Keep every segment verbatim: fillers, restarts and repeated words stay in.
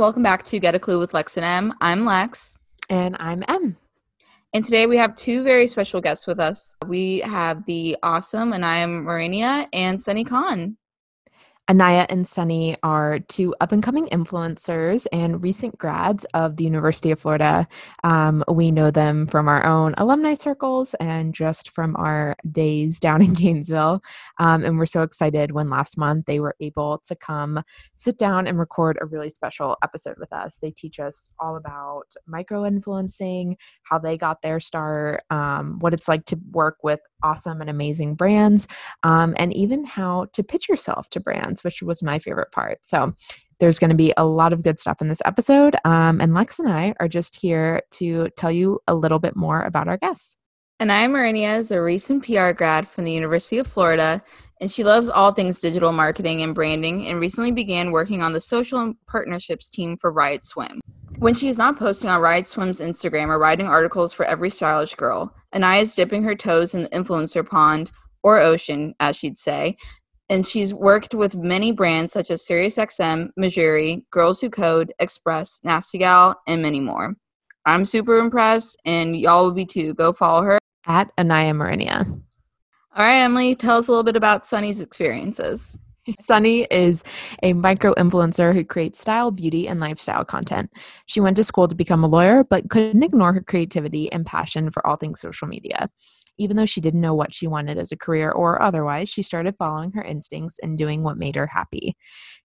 Welcome back to Get a Clue with Lex and Em. I'm Lex. And I'm Em. And today we have two very special guests with us. We have the awesome Anaya Morania and Sunny Khan. Anaya and Sunny are two up-and-coming influencers and recent grads of the University of Florida. Um, we know them from our own alumni circles and just from our days down in Gainesville. Um, and we're so excited when last month they were able to come sit down and record a really special episode with us. They teach us all about micro-influencing, how they got their start, um, what it's like to work with awesome and amazing brands, um, and even how to pitch yourself to brands, which was my favorite part. So there's going to be a lot of good stuff in this episode. Um, and Lex and I are just here to tell you a little bit more about our guests. Anaya Morania is a recent P R grad from the University of Florida, and she loves all things digital marketing and branding, and recently began working on the social partnerships team for Riot Swim. When she is not posting on Riot Swim's Instagram or writing articles for Every Stylish Girl, Anaya is dipping her toes in the influencer pond, or ocean, as she'd say. And she's worked with many brands such as SiriusXM, Mejuri, Girls Who Code, Express, Nasty Gal, and many more. I'm super impressed, and y'all will be too. Go follow her at Anaya Morania. All right, Emily, tell us a little bit about Sunny's experiences. Sunny is a micro-influencer who creates style, beauty, and lifestyle content. She went to school to become a lawyer, but couldn't ignore her creativity and passion for all things social media. Even though she didn't know what she wanted as a career or otherwise, she started following her instincts and doing what made her happy.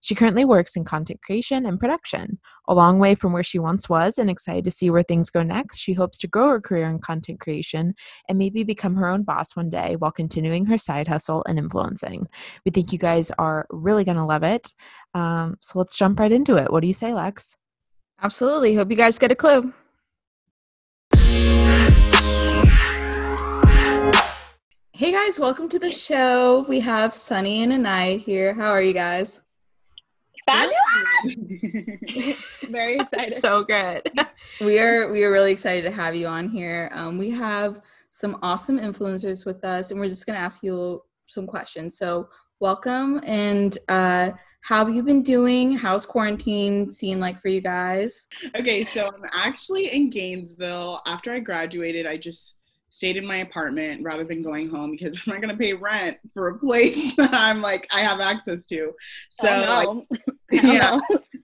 She currently works in content creation and production. A long way from where she once was, and excited to see where things go next, she hopes to grow her career in content creation and maybe become her own boss one day while continuing her side hustle and influencing. We think you guys are really going to love it. Um, so let's jump right into it. What do you say, Lex? Absolutely. Hope you guys get a clue. Hey guys, welcome to the show. We have Sunny and Anaya here. How are you guys? Fabulous! Very excited. So good. We are we are really excited to have you on here. Um, we have some awesome influencers with us, and we're just going to ask you some questions. So welcome, and uh, how have you been doing? How's quarantine seem like for you guys? Okay, so I'm actually in Gainesville. After I graduated, I just stayed in my apartment rather than going home because I'm not going to pay rent for a place that I'm like, I have access to. So oh, no. like, I, yeah,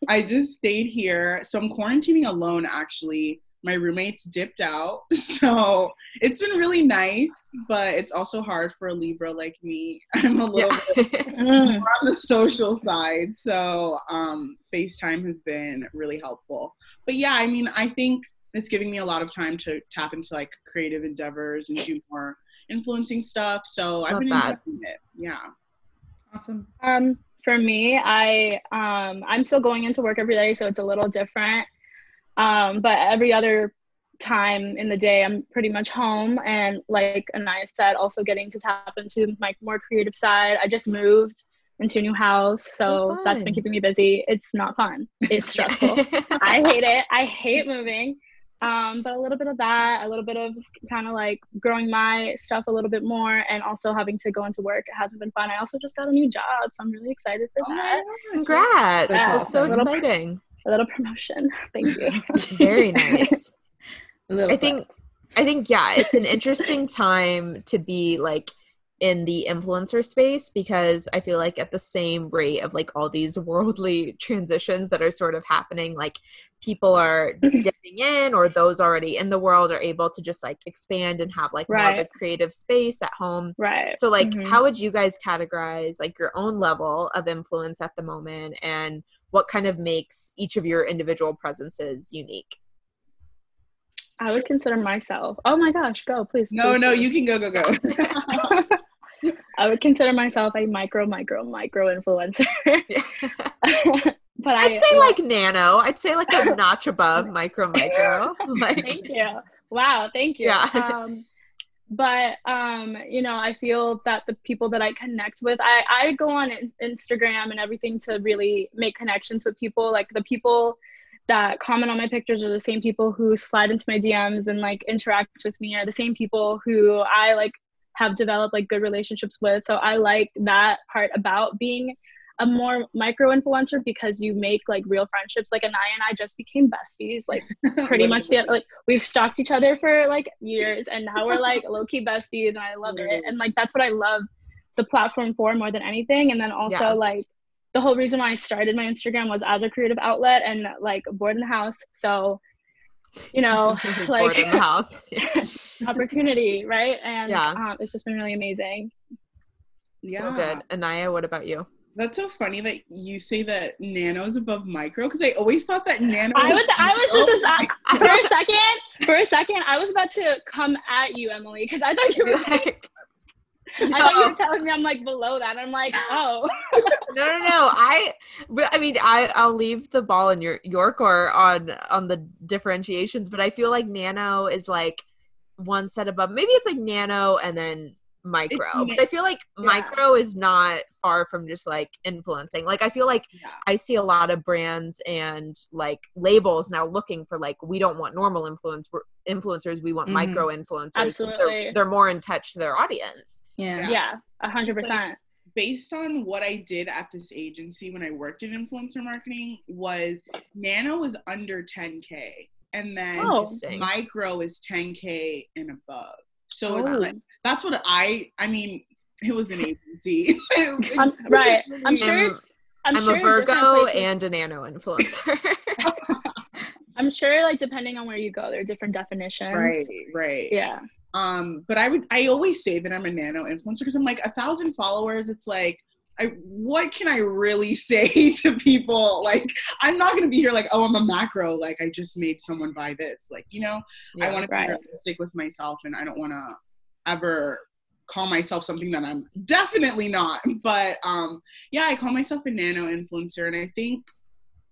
I just stayed here. So I'm quarantining alone. Actually, my roommates dipped out. So it's been really nice, but it's also hard for a Libra like me. I'm a little yeah. bit more on the social side. So um, FaceTime has been really helpful, but yeah, I mean, I think it's giving me a lot of time to tap into like creative endeavors and do more influencing stuff. So Love I've been enjoying it. Yeah. Awesome. Um, for me, I, um, I'm still going into work every day, so it's a little different. Um, but every other time in the day, I'm pretty much home. And like Anaya said, also getting to tap into my more creative side. I just moved into a new house, so oh, that's been keeping me busy. It's not fun. It's stressful. I hate it. I hate moving. Um, but a little bit of that, a little bit of kind of like growing my stuff a little bit more, and also having to go into work. It hasn't been fun. I also just got a new job, so I'm really excited for oh that. Congrats. Yeah, that's so a little, exciting. A little promotion. Thank you. Very nice. a little I fun. think, I think, yeah, it's an interesting time to be like in the influencer space, because I feel like at the same rate of like all these worldly transitions that are sort of happening, like people are dipping in, or those already in the world are able to just like expand and have like right. more of a creative space at home. Right. So like mm-hmm. how would you guys categorize like your own level of influence at the moment, and what kind of makes each of your individual presences unique? I would consider myself. Oh my gosh, go please. No, please, no, please. You can go, go, go. I would consider myself a micro, micro, micro influencer. Yeah. But I'd I, say like, like nano. I'd say like a notch above micro, micro. Like, thank you. Wow, thank you. Yeah. Um, but um, you know, I feel that the people that I connect with, I I go on Instagram and everything to really make connections with people. Like the people that comment on my pictures are the same people who slide into my D Ms and like interact with me, are the same people who I like have developed like good relationships with. So I like that part about being a more micro influencer because you make like real friendships. Like Anaya and I just became besties, like pretty much the, like we've stalked each other for like years and now we're like low-key besties, and I love it. And like that's what I love the platform for more than anything. And then also yeah. like the whole reason why I started my Instagram was as a creative outlet and like bored in the house. So you know, like in the house. Yeah. opportunity, right? And yeah. um, it's just been really amazing. Yeah. So good. Anaya, what about you? That's so funny that you say that nano's above micro, because I always thought that nano. I was, was I was just oh for a second, for a second, I was about to come at you, Emily, because I thought you were like. No. I thought you were telling me I'm like below that. I'm like, oh. no, no, no. I, but I mean, I, I'll leave the ball in your your court on on the differentiations. But I feel like nano is like one set above. Maybe it's like nano and then micro. But I feel like yeah. micro is not far from just like influencing. Like I feel like yeah. I see a lot of brands and like labels now looking for like, we don't want normal influence influencers, we want mm-hmm. micro influencers. Absolutely. They're, they're more in touch to their audience. Yeah. Yeah. A hundred percent. Based on what I did at this agency when I worked in influencer marketing, was nano was under ten K and then oh, micro is ten K and above. So oh. like, that's what I, I mean, it was an agency. I'm, right. I'm sure it's, I'm, I'm sure a Virgo and a nano influencer. I'm sure like depending on where you go, there are different definitions. Right, right. Yeah. Um, but I would, I always say that I'm a nano influencer because I'm like a thousand followers. It's like, I, what can I really say to people? Like, I'm not going to be here like, oh, I'm a macro. Like, I just made someone buy this. Like, you know, yeah, I want right. to be realistic with myself, and I don't want to ever call myself something that I'm definitely not. But, um, yeah, I call myself a nano influencer. And I think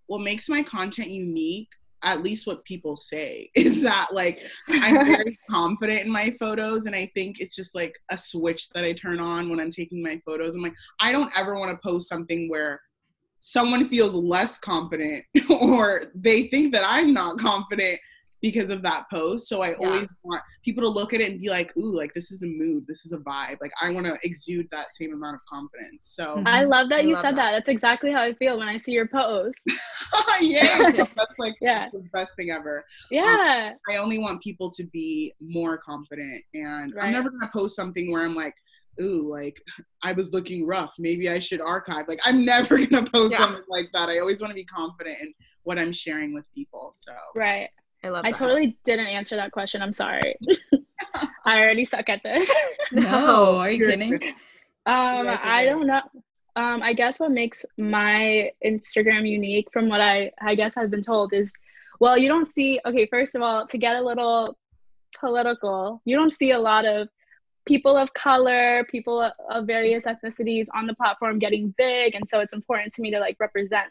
what makes my content unique, at least what people say, is that, like, I'm very confident in my photos, and I think it's just, like, a switch that I turn on when I'm taking my photos. I'm like, I don't ever want to post something where someone feels less confident or they think that I'm not confident because of that post. So I yeah. always want people to look at it and be like, ooh, like, this is a mood, this is a vibe. Like, I want to exude that same amount of confidence. So I love that I you love said that. that. That's exactly how I feel when I see your post. yeah. That's like yeah. the best thing ever. Yeah. Um, I only want people to be more confident, and right. I'm never going to post something where I'm like, ooh, like, I was looking rough, maybe I should archive. Like, I'm never going to post yeah. something like that. I always want to be confident in what I'm sharing with people. So. Right. I love that. I totally didn't answer that question. I'm sorry. I already suck at this. No, are you kidding? Um, I don't know. Um, I guess what makes my Instagram unique from what I, I guess I've been told is, well, you don't see, okay, first of all, to get a little political, you don't see a lot of people of color, people of various ethnicities on the platform getting big. And so it's important to me to like represent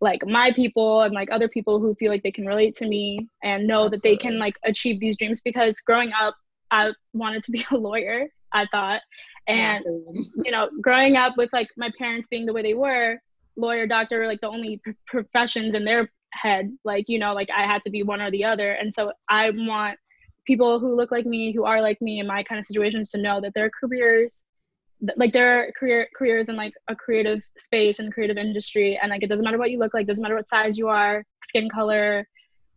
like my people and like other people who feel like they can relate to me and know Absolutely. That they can like achieve these dreams, because growing up I wanted to be a lawyer, I thought, and you know, growing up with like my parents being the way they were, lawyer, doctor, like the only pr- professions in their head, like, you know, like I had to be one or the other. And so I want people who look like me, who are like me in my kind of situations, to know that their careers like their career careers in like a creative space and creative industry, and like it doesn't matter what you look like, doesn't matter what size you are, skin color,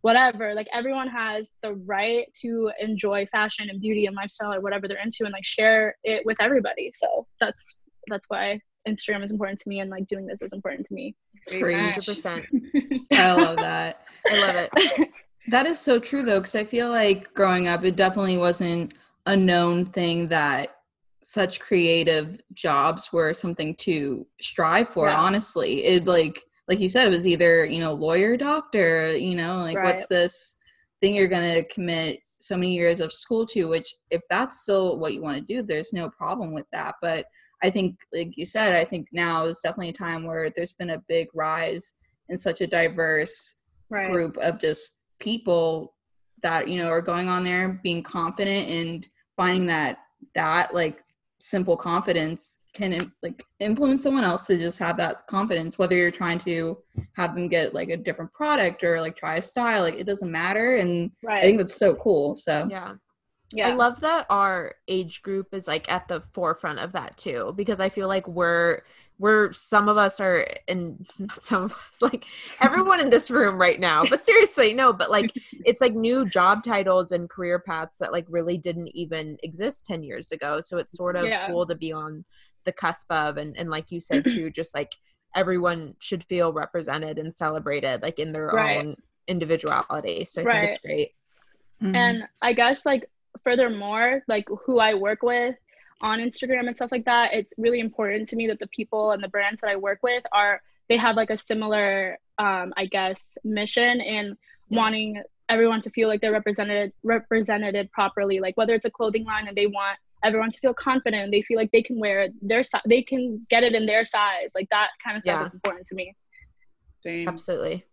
whatever, like everyone has the right to enjoy fashion and beauty and lifestyle or whatever they're into, and like share it with everybody. So that's that's why Instagram is important to me, and like doing this is important to me. one hundred percent I love that. I love it. That is so true though, because I feel like growing up it definitely wasn't a known thing that such creative jobs were something to strive for. Yeah. Honestly, it like like you said, it was either, you know, lawyer, doctor, you know, like right. what's this thing you're gonna commit so many years of school to, which if that's still what you want to do, there's no problem with that. But I think like you said, I think now is definitely a time where there's been a big rise in such a diverse right. group of just people that, you know, are going on there being confident and finding that that like simple confidence can like influence someone else to just have that confidence, whether you're trying to have them get like a different product or like try a style, like it doesn't matter. And right. I think that's so cool. So yeah, Yeah. I love that our age group is like at the forefront of that too, because I feel like we're we're some of us are and not some of us, like everyone in this room right now, but seriously, no, but like it's like new job titles and career paths that like really didn't even exist ten years ago. So it's sort of yeah. cool to be on the cusp of, and, and like you said too, just like everyone should feel represented and celebrated like in their right. own individuality. So I right. think it's great. Mm-hmm. And I guess like furthermore, like who I work with on Instagram and stuff like that, it's really important to me that the people and the brands that I work with are, they have like a similar, um, I guess, mission in yeah. wanting everyone to feel like they're represented, represented properly. Like whether it's a clothing line and they want everyone to feel confident and they feel like they can wear it, their size, they can get it in their size. Like that kind of stuff yeah. is important to me. Same. Absolutely.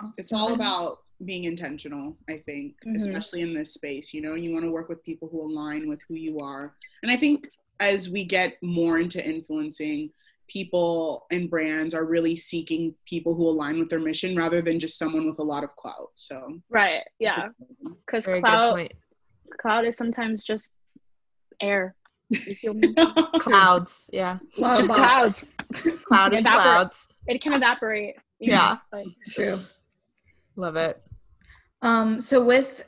Awesome. It's all about being intentional, I think, mm-hmm. especially in this space. You know, you want to work with people who align with who you are. And I think as we get more into influencing, people and brands are really seeking people who align with their mission rather than just someone with a lot of clout. So right, yeah, because clout, clout is sometimes just air. You feel me? Clouds, yeah, clouds. clouds. Cloud is Evapor- clouds. It can evaporate. Yeah, like, true. Love it. Um, so with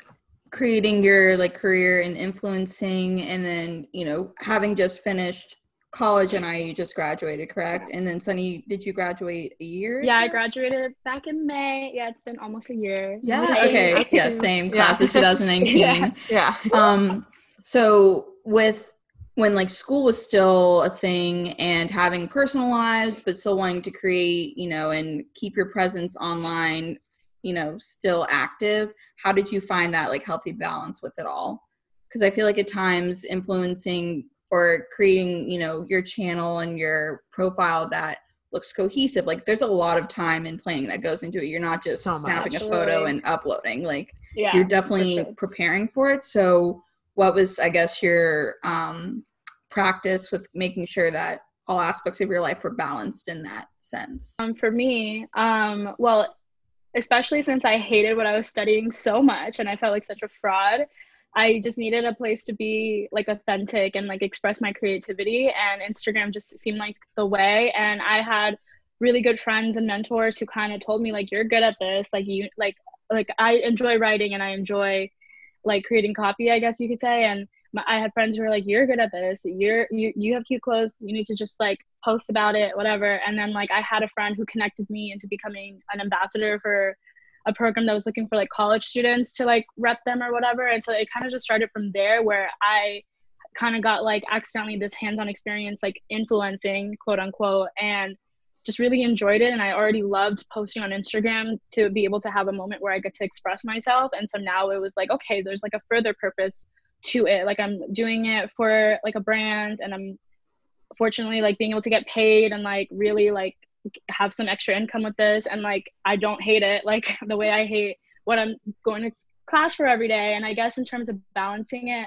creating your like career and influencing, and then, you know, having just finished college, and I you just graduated, correct? And then Sunny, did you graduate a year? Yeah, ago? I graduated back in May. Yeah, it's been almost a year. Yeah. Okay. I yeah, same class yeah. of twenty nineteen. yeah. yeah. Um, so with when like school was still a thing and having personal lives, but still wanting to create, you know, and keep your presence online, you know, still active, how did you find that like healthy balance with it all? Because I feel like at times influencing or creating, you know, your channel and your profile that looks cohesive, like there's a lot of time and planning that goes into it. You're not just so snapping much. a photo and uploading, like yeah, you're definitely for sure. preparing for it. So what was, I guess, your um, practice with making sure that all aspects of your life were balanced in that sense? Um, for me, um, well, especially since I hated what I was studying so much and I felt like such a fraud, I just needed a place to be like authentic and like express my creativity, and Instagram just seemed like the way. And I had really good friends and mentors who kind of told me like, you're good at this, like you like like I enjoy writing and I enjoy like creating copy, I guess you could say. And my, I had friends who were like, you're good at this, you're you you have cute clothes, you need to just like post about it, whatever. And then like I had a friend who connected me into becoming an ambassador for a program that was looking for like college students to like rep them or whatever. And so it kind of just started from there, where I kind of got like accidentally this hands-on experience like influencing, quote unquote, and just really enjoyed it. And I already loved posting on Instagram to be able to have a moment where I get to express myself. And so now it was like, okay, there's like a further purpose to it. Like I'm doing it for like a brand, and I'm fortunately like being able to get paid and like really like have some extra income with this. And like I don't hate it like the way I hate what I'm going to class for every day. And I guess in terms of balancing it,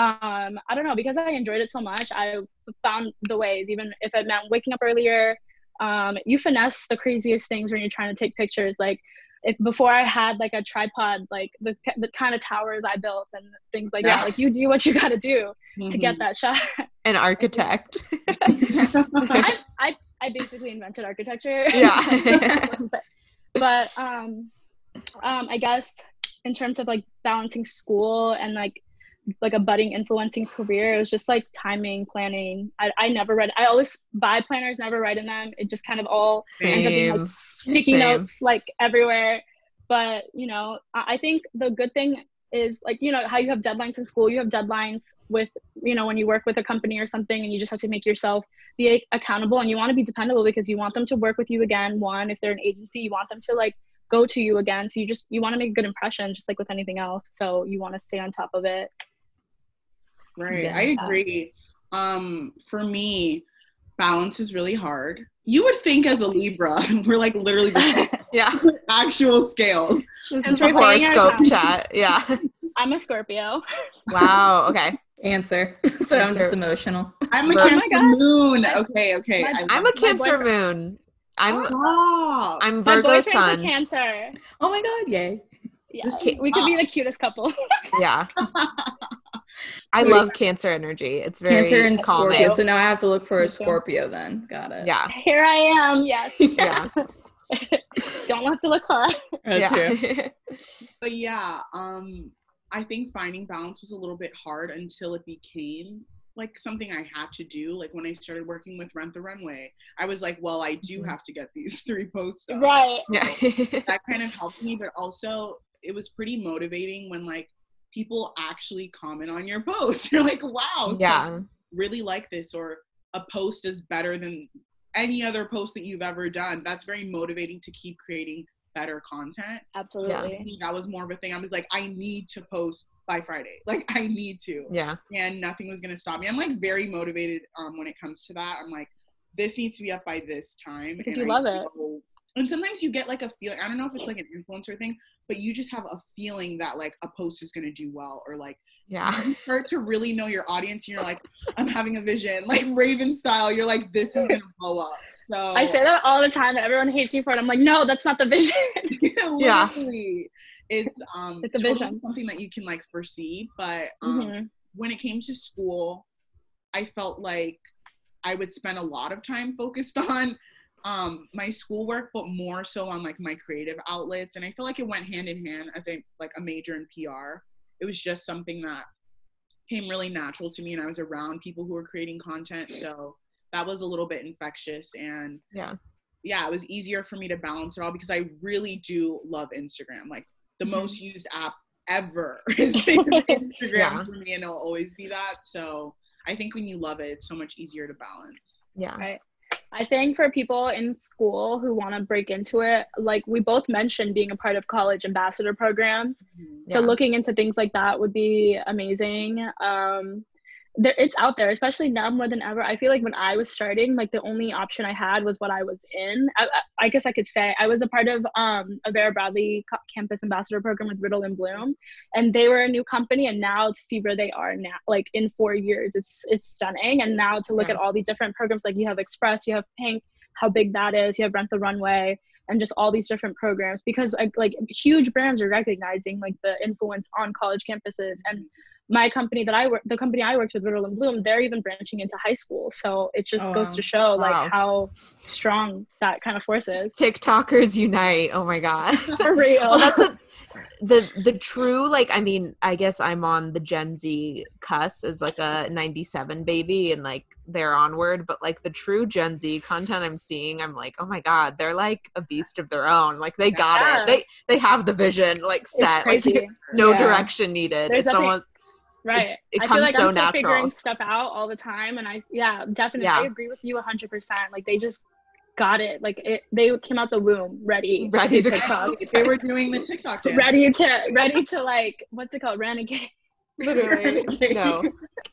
um I don't know, because I enjoyed it so much, I found the ways, even if it meant waking up earlier. Um you finesse the craziest things when you're trying to take pictures. Like if before I had like a tripod, like the the kind of towers I built and things like yeah. that, like you do what you got to do mm-hmm. to get that shot. An architect. I, I I basically invented architecture. Yeah. But um, um, I guess in terms of like balancing school and like like a budding influencing career, it was just like timing, planning. I, I never read, I always buy planners, never write in them. It just kind of all Same. ends up being like sticky Same. notes like everywhere. But you know, I think the good thing is like, you know, how you have deadlines in school, you have deadlines with, you know, when you work with a company or something, and you just have to make yourself be accountable, and you want to be dependable because you want them to work with you again. One, if they're an agency, you want them to like go to you again. So you just, you want to make a good impression, just like with anything else. So you want to stay on top of it. Right. Yeah. I agree. Um, for me, balance is really hard. You would think as a Libra, we're like literally just yeah. actual scales. This is a horoscope chat. Yeah. I'm a Scorpio. Wow. Okay. Answer. So Answer. I'm just emotional. I'm a but, Cancer oh moon. Okay. Okay. My, I'm a Cancer moon. I'm Stop. I'm Virgo my sun. A Cancer. Oh my God. Yay. Yeah. We could be the cutest couple. Yeah. I yeah. love Cancer energy. It's very Cancer and calming. Scorpio. So now I have to look for a Scorpio then. Got it. Yeah. Here I am. Yes. Yeah. Don't have to look for it. That's yeah. true. But yeah, um, I think finding balance was a little bit hard until it became like something I had to do. Like when I started working with Rent the Runway, I was like, well, I do have to get these three posts up. Right. Yeah. That kind of helped me, but also it was pretty motivating when like people actually comment on your posts. You're like, wow, yeah, so really like this, or a post is better than any other post that you've ever done. That's very motivating to keep creating better content. Absolutely. Yeah. That was more of a thing. I was like, I need to post by Friday. Like I need to. Yeah. And nothing was going to stop me. I'm like very motivated um, when it comes to that. I'm like, this needs to be up by this time. Because and you I love it. Know, and sometimes you get like a feeling, I don't know if it's like an influencer thing, but you just have a feeling that like a post is going to do well, or like, yeah, you start to really know your audience and you're like, I'm having a vision, like Raven style. You're like, this is going to blow up. So I say that all the time. Everyone hates me for it. I'm like, no, that's not the vision. Yeah. It's, um, it's a totally vision. Something that you can like foresee. But um, mm-hmm. when it came to school, I felt like I would spend a lot of time focused on um my schoolwork, but more so on like my creative outlets, and I feel like it went hand in hand. As a like a major in P R, it was just something that came really natural to me, and I was around people who were creating content, so that was a little bit infectious. And yeah yeah it was easier for me to balance it all, because I really do love Instagram. Like the mm-hmm. most used app ever is Instagram yeah. for me, and it'll always be that. So I think when you love it, it's so much easier to balance. Yeah, right. I think for people in school who want to break into it, like we both mentioned being a part of college ambassador programs. Mm-hmm. Yeah. So looking into things like that would be amazing. Um, there, it's out there, especially now more than ever. I feel like when I was starting, like the only option I had was what I was in. I, I guess I could say I was a part of um, a Vera Bradley co- campus ambassador program with Riddle and Bloom, and they were a new company. And now to see where they are now, like in four years, it's it's stunning. And now to look yeah. at all these different programs, like you have Express, you have Pink, how big that is, you have Rent the Runway, and just all these different programs, because like, like huge brands are recognizing like the influence on college campuses. And my company that I work, the company I worked with, Riddle and Bloom, they're even branching into high school. So it just oh, goes wow. to show like wow. how strong that kind of force is. TikTokers unite. Oh my God. For real. Well, that's a, the, the true, like, I mean, I guess I'm on the Gen Z cusp as like a ninety-seven baby and like they're onward, but like the true Gen Z content I'm seeing, I'm like, oh my God, they're like a beast of their own. Like they got yeah. it. They, they have the vision like set, like no yeah. direction needed. There's it's nothing- almost. Right. It's, it I comes feel like so I'm still natural. Figuring stuff out all the time. And I, yeah, definitely. Yeah. I agree with you one hundred percent. Like they just got it. Like it, they came out the womb ready. Ready to, to TikTok. They were doing the TikTok dance. Ready to, ready to like, what's it called? Renegade. Literally. No.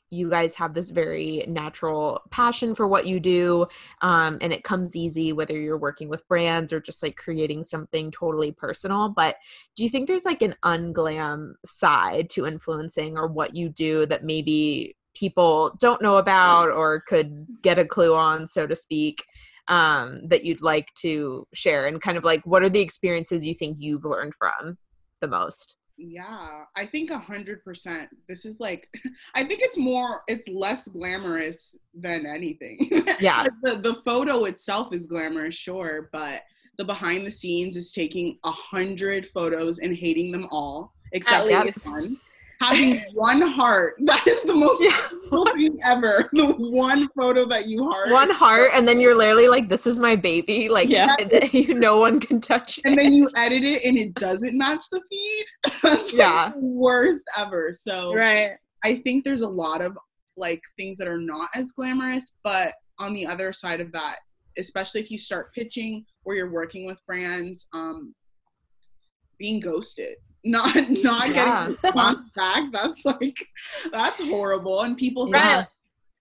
You guys have this very natural passion for what you do. Um, and it comes easy whether you're working with brands or just like creating something totally personal. But do you think there's like an unglam side to influencing or what you do that maybe people don't know about or could get a clue on, so to speak, um, that you'd like to share? And kind of like, what are the experiences you think you've learned from the most? Yeah, I think a hundred percent. This is like, I think it's more, it's less glamorous than anything. Yeah. the, the photo itself is glamorous, sure, but the behind the scenes is taking a hundred photos and hating them all, except one. Having one heart, that is the most yeah. cool thing ever. The one photo that you heart. One heart, and then you're literally like, this is my baby. Like, yeah. you, no one can touch it. And then you edit it, and it doesn't match the feed. That's yeah. like the worst ever. So right. I think there's a lot of, like, things that are not as glamorous. But on the other side of that, especially if you start pitching or you're working with brands, um, being ghosted. Not not yeah. getting response back. That's like that's horrible. And people yeah.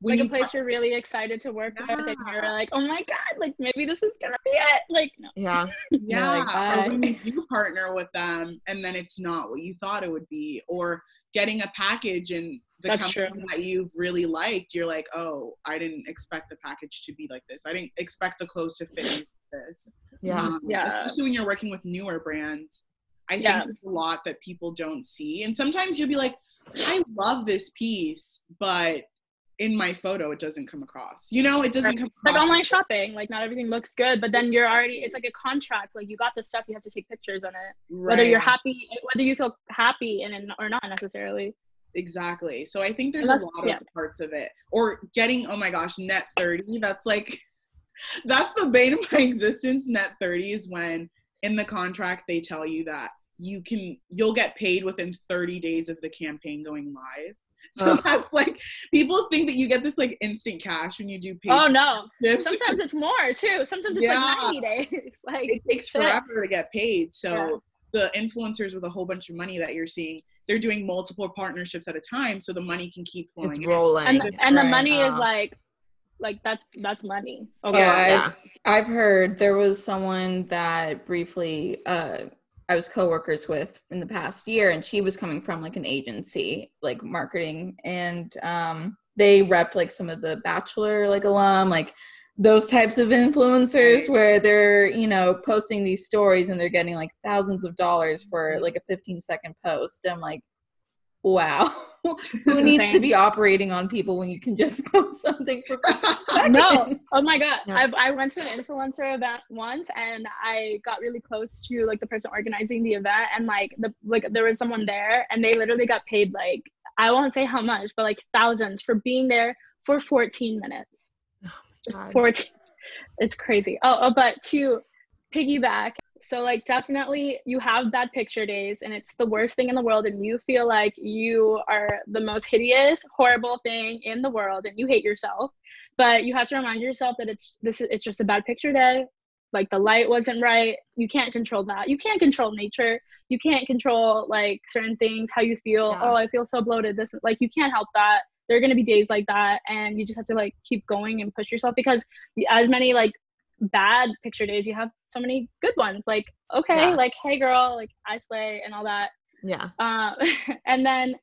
think like a place you're really excited to work yeah. with, and you're like, oh my God, like maybe this is gonna be it. Like no. Yeah. Yeah. Like, or when you do partner with them and then it's not what you thought it would be, or getting a package and the that's company true. That you really liked, you're like, oh, I didn't expect the package to be like this. I didn't expect the clothes to fit like this. Yeah. Um, yeah. Especially when you're working with newer brands. I yeah. think there's a lot that people don't see. And sometimes you'll be like, I love this piece, but in my photo, it doesn't come across. You know, it doesn't right. come across. Like online shopping, like not everything looks good, but then you're already, it's like a contract. Like you got the stuff, you have to take pictures on it. Right. Whether you're happy, whether you feel happy in it or not necessarily. Exactly. So I think there's Unless, a lot of yeah. parts of it. Or getting, oh my gosh, net thirty. That's like, that's the bane of my existence. Net thirty is when in the contract, they tell you that you can, you'll get paid within thirty days of the campaign going live. So Ugh. that's like, people think that you get this like instant cash when you do pay. Oh no. Tips. Sometimes it's more too. Sometimes it's yeah. like ninety days. Like it takes shit. forever to get paid. So yeah. the influencers with a whole bunch of money that you're seeing, they're doing multiple partnerships at a time. So the money can keep flowing. It's rolling. And, it's and the money up. is like, like that's, that's money. Okay. Yeah, I've, yeah. I've heard there was someone that briefly, uh, I was coworkers with in the past year, and she was coming from like an agency, like marketing, and um, they repped like some of the Bachelor like alum, like those types of influencers where they're, you know, posting these stories and they're getting like thousands of dollars for like a fifteen second post. I'm like, wow, who needs to be operating on people when you can just post something for no oh my god no. I've, I went to an influencer event once, and I got really close to like the person organizing the event, and like the like there was someone there, and they literally got paid like, I won't say how much, but like thousands for being there for fourteen minutes. Oh my just god. fourteen It's crazy. Oh, oh but to piggyback, so like definitely you have bad picture days, and it's the worst thing in the world, and you feel like you are the most hideous, horrible thing in the world, and you hate yourself. But you have to remind yourself that it's this it's just a bad picture day. Like the light wasn't right. You can't control that. You can't control nature. You can't control like certain things, how you feel. Yeah. Oh, I feel so bloated. This like you can't help that. There are gonna be days like that, and you just have to like keep going and push yourself, because as many like bad picture days, you have so many good ones. Like okay yeah. like hey girl, like I slay and all that. Yeah um and then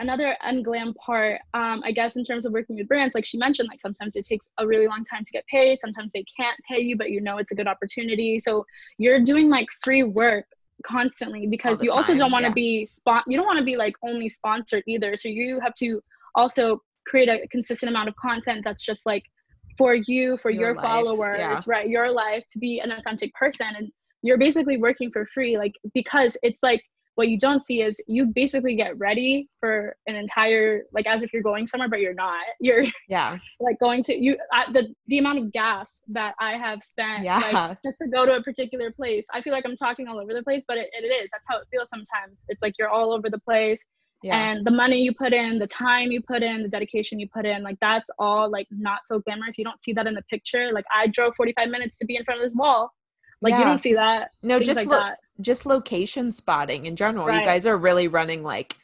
another unglam part, um I guess in terms of working with brands, like she mentioned, like sometimes it takes a really long time to get paid, sometimes they can't pay you, but you know it's a good opportunity, so you're doing like free work constantly, because you time. also don't want to yeah. be spot you don't want to be like only sponsored either, so you have to also create a consistent amount of content that's just like for you, for your, your followers, yeah. right? Your life, to be an authentic person. And you're basically working for free, like, because it's like, what you don't see is you basically get ready for an entire, like as if you're going somewhere, but you're not, you're yeah. like going to you, I, the, the amount of gas that I have spent yeah. like, just to go to a particular place. I feel like I'm talking all over the place, but it, it is, that's how it feels sometimes. It's like, you're all over the place. Yeah. And the money you put in, the time you put in, the dedication you put in, like that's all like not so glamorous. You don't see that in the picture. Like I drove forty-five minutes to be in front of this wall. Like yeah. you don't see that. No, just like lo- that. just location spotting in general. Right. You guys are really running like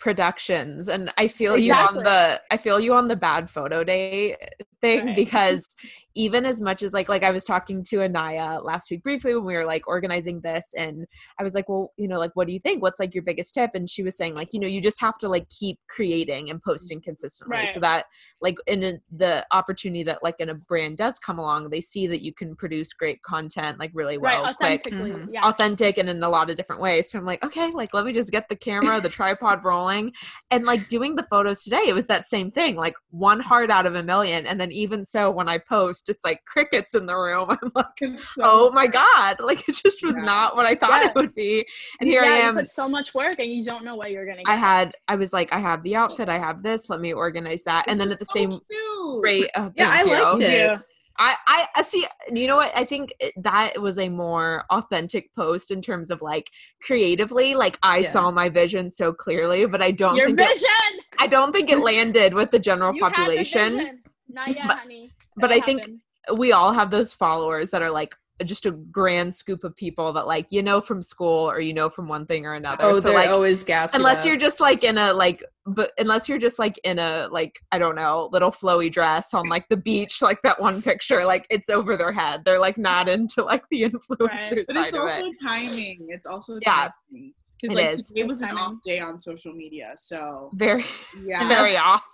productions, and I feel exactly. you on the I feel you on the bad photo day thing, right. because even as much as like like I was talking to Anaya last week briefly when we were like organizing this, and I was like, well, you know, like what do you think, what's like your biggest tip? And she was saying like, you know, you just have to like keep creating and posting consistently, right. so that like in a, the opportunity that like in a brand does come along, they see that you can produce great content like really well, right. quick, mm-hmm. yeah. authentic, and in a lot of different ways. So I'm like, okay, like let me just get the camera, the tripod rolling, and like doing the photos today, it was that same thing, like one heart out of a million, and then even so when I post, it's like crickets in the room. I'm like, so oh my god, like it just was yeah. not what I thought yeah. it would be. And here yeah, I am. You put so much work, and you don't know what you're gonna get. I had, I was like, I have the outfit, I have this. Let me organize that, and it then at the so same cute. rate. Oh, yeah, I you. liked it. Yeah. I, I, I see. You know what? I think that was a more authentic post in terms of like creatively. Like I yeah. saw my vision so clearly, but I don't. Your think vision. It, I don't think it landed with the general you population. Had the vision. Not yet, but, honey. That but I happen. think we all have those followers that are like just a grand scoop of people that like, you know, from school or, you know, from one thing or another. Oh, so they're like, always gassing Unless up. you're just like in a like, but unless you're just like in a like, I don't know, little flowy dress on like the beach, like that one picture, like it's over their head. They're like not into like the influencer right. side But it's also of it. timing. It's also yeah. timing. Because like is. today was an off day on social media, so very, yeah, very off.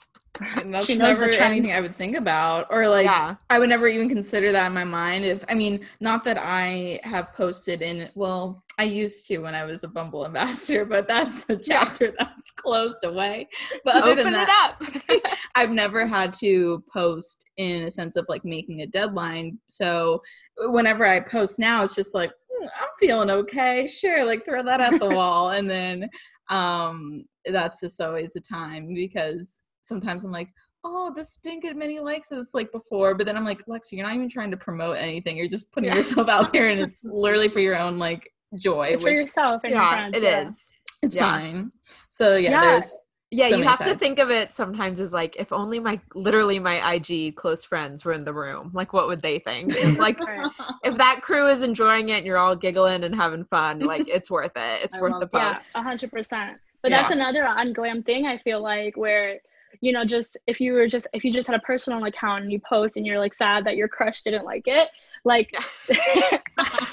And that's she never anything I would think about, or like yeah. I would never even consider that in my mind. If I mean, not that I have posted in. Well, I used to when I was a Bumble ambassador, but that's a chapter yeah. that's closed away. But other Open than that, it up. I've never had to post in a sense of like making a deadline. So whenever I post now, it's just like. I'm feeling okay, sure, like throw that at the wall. And then um that's just always the time, because sometimes I'm like, oh, this didn't get many likes as like before, but then I'm like, Lexi, you're not even trying to promote anything, you're just putting yeah. yourself out there, and it's literally for your own like joy. It's which, for yourself and yeah, your friends, it yeah. is it's yeah. fine. So yeah, yeah. there's Yeah, so you have sides. to think of it sometimes as like, if only my, literally my I G close friends were in the room, like what would they think? Like right. if that crew is enjoying it and you're all giggling and having fun, like it's worth it. It's I worth the post. Yeah, one hundred percent. But yeah. that's another unglam thing, I feel like, where, you know, just if you were just, if you just had a personal account and you post and you're like sad that your crush didn't like it, like.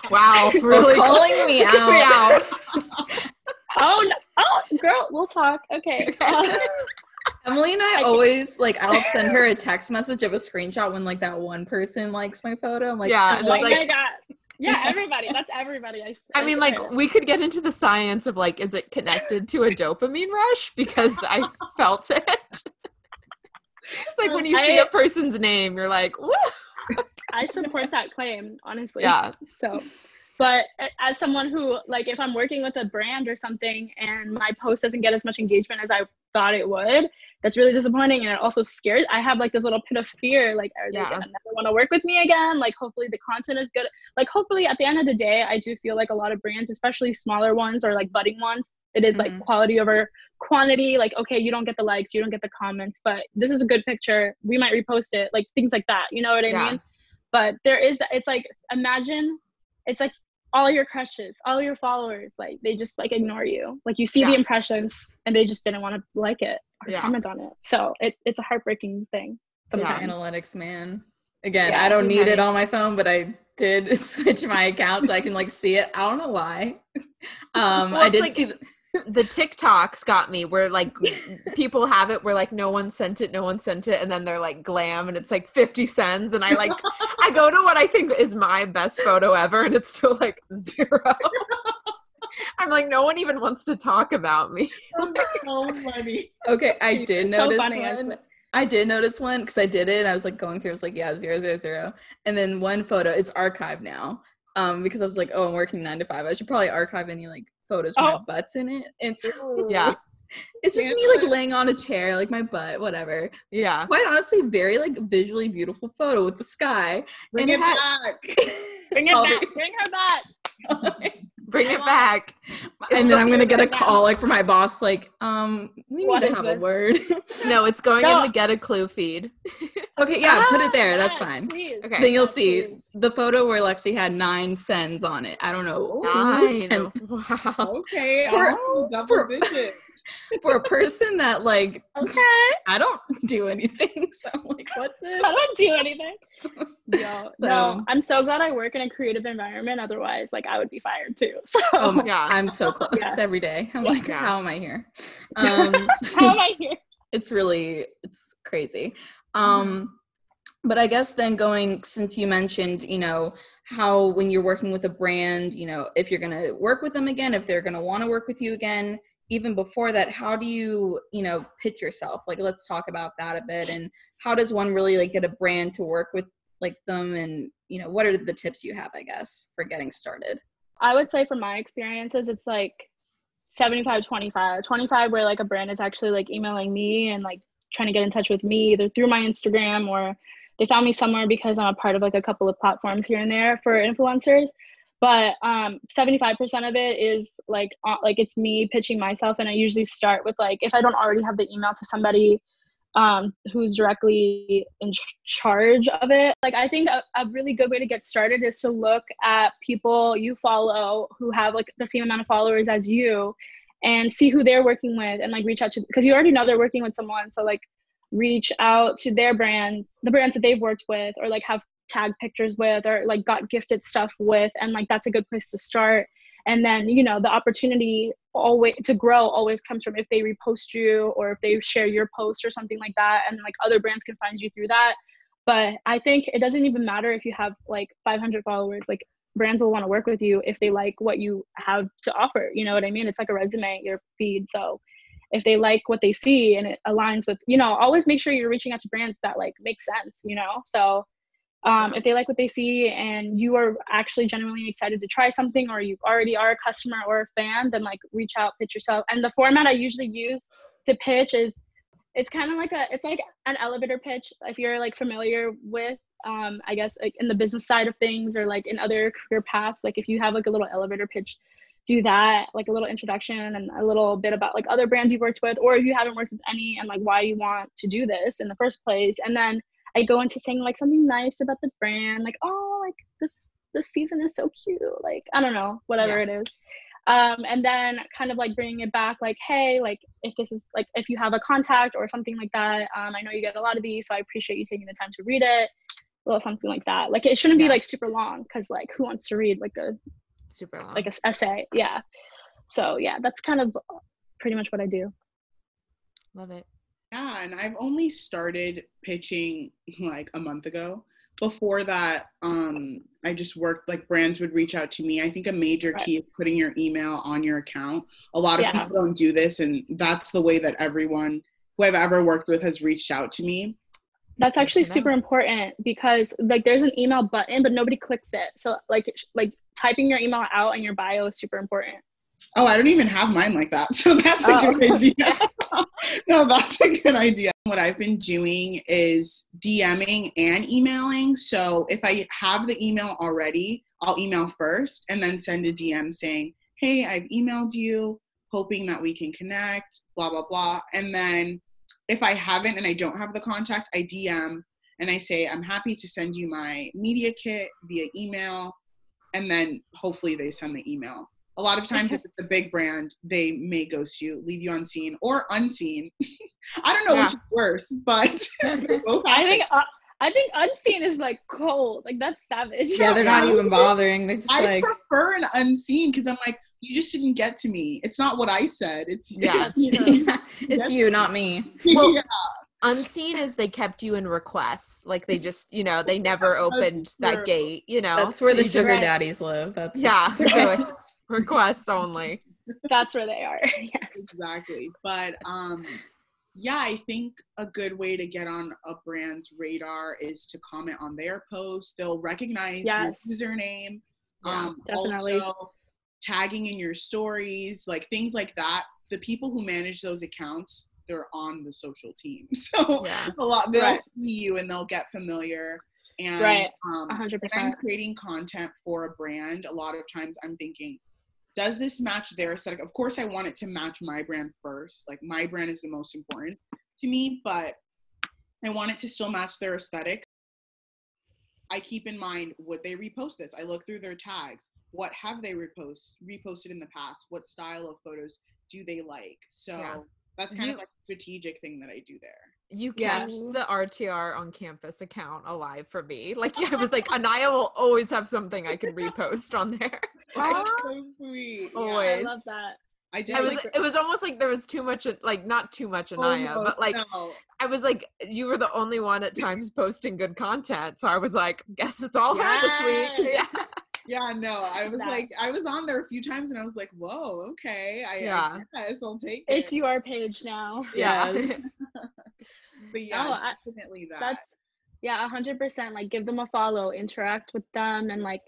Wow, really calling me out. Oh, no. Oh, girl, we'll talk. Okay. Uh, Emily and I, I always, like, I'll send her a text message of a screenshot when, like, that one person likes my photo. I'm like, yeah, oh, like, my God. Yeah, everybody. That's everybody. I, I, I mean, swear. Like, we could get into the science of, like, is it connected to a dopamine rush? Because I felt it. It's like when you I, see a person's name, you're like, whoa. I support that claim, honestly. Yeah. So... But as someone who, like, if I'm working with a brand or something and my post doesn't get as much engagement as I thought it would, that's really disappointing. And it also scares, I have like this little pit of fear, like, are they yeah. going to never want to work with me again? Like, hopefully the content is good. Like, hopefully at the end of the day, I do feel like a lot of brands, especially smaller ones or like budding ones, it is mm-hmm. like quality over quantity. Like, okay, you don't get the likes, you don't get the comments, but this is a good picture. We might repost it, like things like that. You know what I yeah. mean? But there is, it's like, imagine it's like, all your crushes, all your followers, like they just like ignore you. Like you see yeah. the impressions and they just didn't want to like it or yeah. comment on it. So it, it's a heartbreaking thing. Sometimes. Yeah. Analytics, man. Again, yeah, I don't need it on my phone, but I did switch my account so I can like see it. I don't know why. Um, well, I did like- see the- The TikToks got me where like people have it where like no one sent it, no one sent it. And then they're like glam and it's like fifty cents. And I like, I go to what I think is my best photo ever. And it's still like zero. I'm like, no one even wants to talk about me. Like, oh, funny. Okay. I did so notice funny, one. I did notice one because I did it. And I was like going through, I was like, yeah, zero, zero, zero. And then one photo, it's archived now. Um, because I was like, oh, I'm working nine to five. I should probably archive any like photos with oh. my butts in it. It's yeah. It's just me like laying on a chair, like my butt, whatever. Yeah. Quite honestly, very like visually beautiful photo with the sky. Bring and it had- back. Bring it back. Bring her back. Bring it back. And then I'm gonna get a call like from my boss, like, um, we need to have a word. No, it's going in the Get a Clue feed. Okay, yeah, put it there. That's fine. Okay. Then you'll see the photo where Lexi had nine sends on it. I don't know. Nine. Wow. Okay. Double digits. For a person that like, okay, I don't do anything, so I'm like, what's this? I don't do anything. Yo, so, no, I'm so glad I work in a creative environment. Otherwise, like, I would be fired too. So oh my God, I'm so close yeah. every day. I'm yeah. like, yeah. how am I here? Um, how am I here? It's really, it's crazy. Um, mm-hmm. But I guess then going, since you mentioned, you know, how when you're working with a brand, you know, if you're gonna work with them again, if they're gonna want to work with you again. Even before that, how do you, you know, pitch yourself? Like, let's talk about that a bit. And how does one really like get a brand to work with like them? And, you know, what are the tips you have, I guess, for getting started? I would say from my experiences, it's like seventy-five, twenty-five, twenty-five where like a brand is actually like emailing me and like trying to get in touch with me either through my Instagram or they found me somewhere because I'm a part of like a couple of platforms here and there for influencers. But um, seventy-five percent of it is like, uh, like it's me pitching myself. And I usually start with like, if I don't already have the email to somebody um, who's directly in ch- charge of it. Like, I think a, a really good way to get started is to look at people you follow who have like the same amount of followers as you and see who they're working with and like reach out to, because you already know they're working with someone. So like reach out to their brands, the brands that they've worked with or like have tag pictures with or like got gifted stuff with, and like that's a good place to start. And then, you know, the opportunity always to grow always comes from if they repost you or if they share your post or something like that. And like other brands can find you through that. But I think it doesn't even matter if you have like five hundred followers, like brands will want to work with you if they like what you have to offer. You know what I mean? It's like a resume, your feed. So if they like what they see and it aligns with, you know, always make sure you're reaching out to brands that like make sense, you know? So um, if they like what they see and you are actually genuinely excited to try something, or you already are a customer or a fan, then like reach out, pitch yourself. And the format I usually use to pitch is, it's kind of like a, it's like an elevator pitch. If you're like familiar with, um, I guess like in the business side of things or like in other career paths, like if you have like a little elevator pitch, do that, like a little introduction and a little bit about like other brands you've worked with, or if you haven't worked with any, and like why you want to do this in the first place. And then I go into saying like something nice about the brand, like, oh, like this, this season is so cute. Like, I don't know, whatever yeah. it is. Um, and then kind of like bringing it back, like, hey, like if this is like, if you have a contact or something like that, um, I know you get a lot of these, so I appreciate you taking the time to read it, a little something like that. Like it shouldn't yeah. be like super long, because like who wants to read like a super long, like an essay? Yeah. So yeah, that's kind of pretty much what I do. Love it. Yeah, and I've only started pitching like a month ago. Before that, um, I just worked, like brands would reach out to me. I think a major right. key is putting your email on your account. A lot of yeah. people don't do this, and that's the way that everyone who I've ever worked with has reached out to me. That's actually super important, because like there's an email button, but nobody clicks it. So like like typing your email out in your bio is super important. Oh, I don't even have mine like that. So that's oh. a good idea. No, that's a good idea. What I've been doing is DMing and emailing. So if I have the email already, I'll email first and then send a D M saying, hey, I've emailed you, hoping that we can connect, blah, blah, blah. And then if I haven't and I don't have the contact, I D M and I say, I'm happy to send you my media kit via email. And then hopefully they send the email. A lot of times, if it's a big brand, they may ghost you, leave you unseen or unseen. I don't know yeah. which is worse, but both I think uh, I think unseen is like cold, like that's savage. Yeah, they're not even bothering. They're just I like prefer an unseen, because I'm like, you just didn't get to me. It's not what I said. It's yeah, it's you, it's you not me. Well, yeah. Unseen is they kept you in requests. Like they just, you know, they never opened that gate. You know, that's where the sugar right. daddies live. That's yeah. Really. Requests only. That's where they are. Yes. Exactly. But um yeah, I think a good way to get on a brand's radar is to comment on their post. They'll recognize yes. your username. Yeah, um definitely. Also tagging in your stories, like things like that. The people who manage those accounts, they're on the social team. So yeah. a lot they'll right. see you and they'll get familiar. And right. um one hundred percent. When I'm creating content for a brand, a lot of times I'm thinking, does this match their aesthetic? Of course, I want it to match my brand first. Like, my brand is the most important to me, but I want it to still match their aesthetic. I keep in mind, would they repost this? I look through their tags. What have they repost, reposted in the past? What style of photos do they like? So yeah. that's kind you, of like a strategic thing that I do there. You kept yeah. the R T R on campus account alive for me. Like, yeah, I was like, Anaya will always have something I can repost on there. Like, wow. So sweet. Always. Yeah, I love that. I just, I was, like, it was almost like there was too much, like not too much Anaya, almost, but like, no. I was like, you were the only one at times posting good content. So I was like, guess it's all yes. her this week. Yeah. Yeah, no, I was that. like, I was on there a few times and I was like, whoa, okay. I, yeah. I guess I'll take it. It's your page now. Yes. But yeah, oh, I, definitely that. That's, yeah, one hundred percent. Like, give them a follow, interact with them. And like,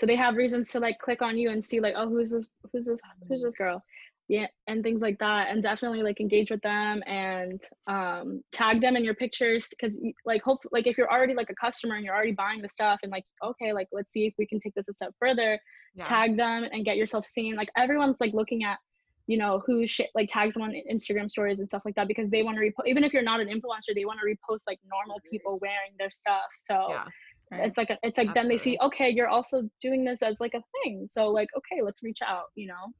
so they have reasons to like click on you and see like, oh, who's this, who's this, who's this girl? Yeah. And things like that. And definitely like engage with them and um, tag them in your pictures. Cause like, hope, like if you're already like a customer and you're already buying the stuff and like, okay, like, let's see if we can take this a step further, yeah. tag them and get yourself seen. Like everyone's like looking at, you know, who sh- like tags them on Instagram stories and stuff like that, because they want to repost, even if you're not an influencer, they want to repost like normal people wearing their stuff. So yeah. Right. It's like, a, it's like, absolutely. Then they see, okay, you're also doing this as like a thing. So like, okay, let's reach out, you know?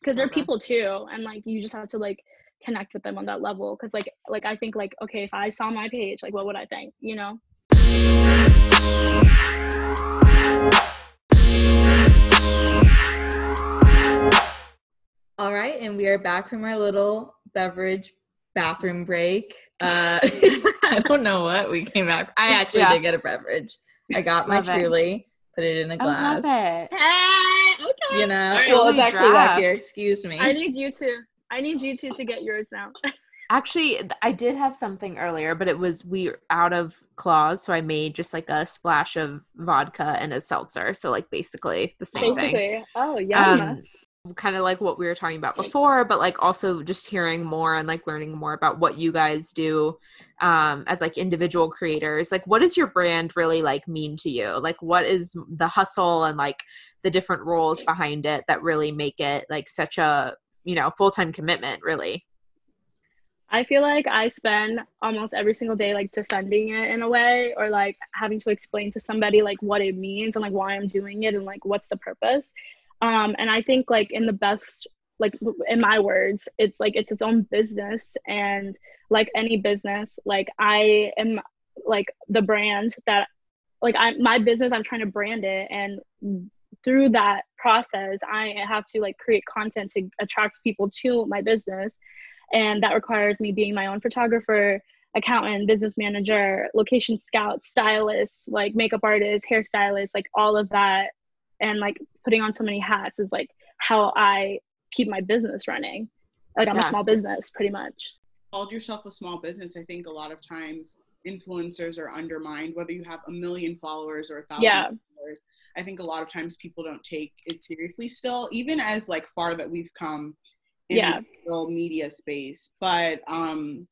Because they're people too, and like you just have to like connect with them on that level. Because like like I think like, okay, if I saw my page, like what would I think, you know? All right, and we are back from our little beverage bathroom break. Uh, I don't know what we came back. I actually yeah. did get a beverage. I got my Truly, put it in a glass. I love it. Hey, okay. You know, right, well, it's actually back here. Excuse me. I need you to. I need you two to get yours now. Actually, I did have something earlier, but it was we were out of claws, so I made just like a splash of vodka and a seltzer. So like basically the same basically. thing. Oh yeah. Um, kind of like what we were talking about before, but like also just hearing more and like learning more about what you guys do um, as like individual creators. Like, what does your brand really like mean to you? Like, what is the hustle and like the different roles behind it that really make it like such a, you know, full-time commitment really? I feel like I spend almost every single day like defending it in a way, or like having to explain to somebody like what it means and like why I'm doing it and like what's the purpose. Um, and I think like in the best, like in my words, it's like it's its own business, and like any business, like I am like the brand that like I my business, I'm trying to brand it, and through that process, I have to like create content to attract people to my business. And that requires me being my own photographer, accountant, business manager, location scout, stylist, like makeup artist, hairstylist, like all of that. And like putting on so many hats is like how I keep my business running. Like I'm yeah. a small business pretty much. Called yourself a small business. I think a lot of times influencers are undermined, whether you have a million followers or a thousand yeah. followers. I think a lot of times people don't take it seriously still, even as like far that we've come in yeah. the digital media space. But um,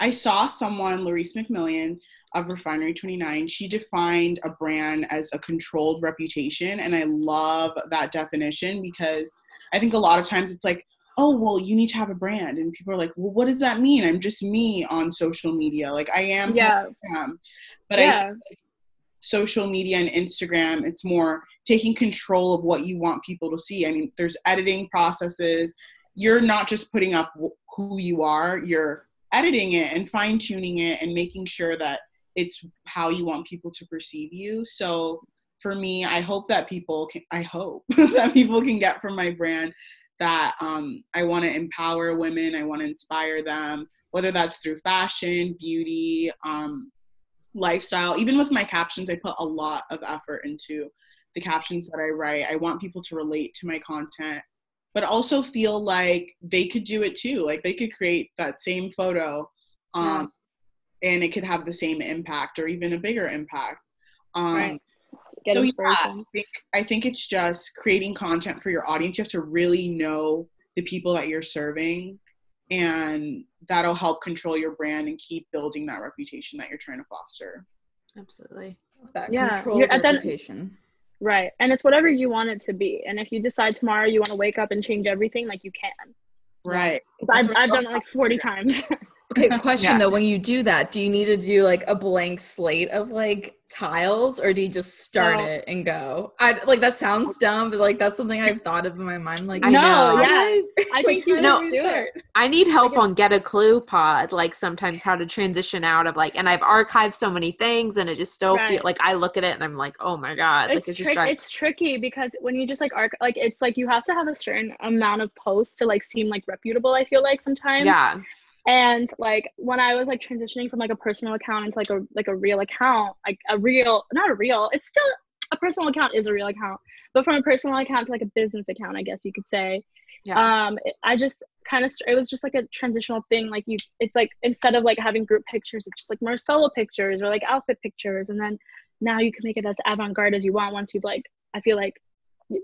I saw someone, Lerisse McMillan of Refinery twenty-nine, she defined a brand as a controlled reputation. And I love that definition, because I think a lot of times it's like, oh, well, you need to have a brand. And people are like, well, what does that mean? I'm just me on social media. Like I am yeah. who I am. But yeah. I social media and Instagram, it's more taking control of what you want people to see. I mean, there's editing processes. You're not just putting up who you are, you're editing it and fine tuning it and making sure that it's how you want people to perceive you. So for me, I hope that people can, I hope that people can get from my brand that um, I want to empower women. I want to inspire them, whether that's through fashion, beauty, um, lifestyle. Even with my captions, I put a lot of effort into the captions that I write. I want people to relate to my content, but also feel like they could do it too. Like they could create that same photo um, yeah. and it could have the same impact or even a bigger impact. Um, right. So yeah, I think, I think it's just creating content for your audience. You have to really know the people that you're serving, and that'll help control your brand and keep building that reputation that you're trying to foster. Absolutely. That yeah. control reputation. That, right. And it's whatever you want it to be. And if you decide tomorrow you want to wake up and change everything, like you can. Right. I've, I've done it like forty times. Okay, question yeah. though, when you do that, do you need to do like a blank slate of like tiles, or do you just start no. it and go? I like that sounds dumb, but like that's something I've thought of in my mind. Like, I know, no, yeah. I, I think you know. I need help I on Get a Clue Pod, like sometimes how to transition out of like, and I've archived so many things, and it just still right. feels like I look at it and I'm like, oh my god, it's like, it's, trick- just it's tricky because when you just like arc, like it's like you have to have a certain amount of posts to like seem like reputable. I feel like sometimes, yeah. And like when I was like transitioning from like a personal account into like a like a real account, like a real, not a real, it's still a personal account is a real account, but from a personal account to like a business account, I guess you could say. Yeah. Um, it, I just kind of it was just like a transitional thing. Like you, it's like instead of like having group pictures, it's just like more solo pictures or like outfit pictures, and then now you can make it as avant-garde as you want once you've like I feel like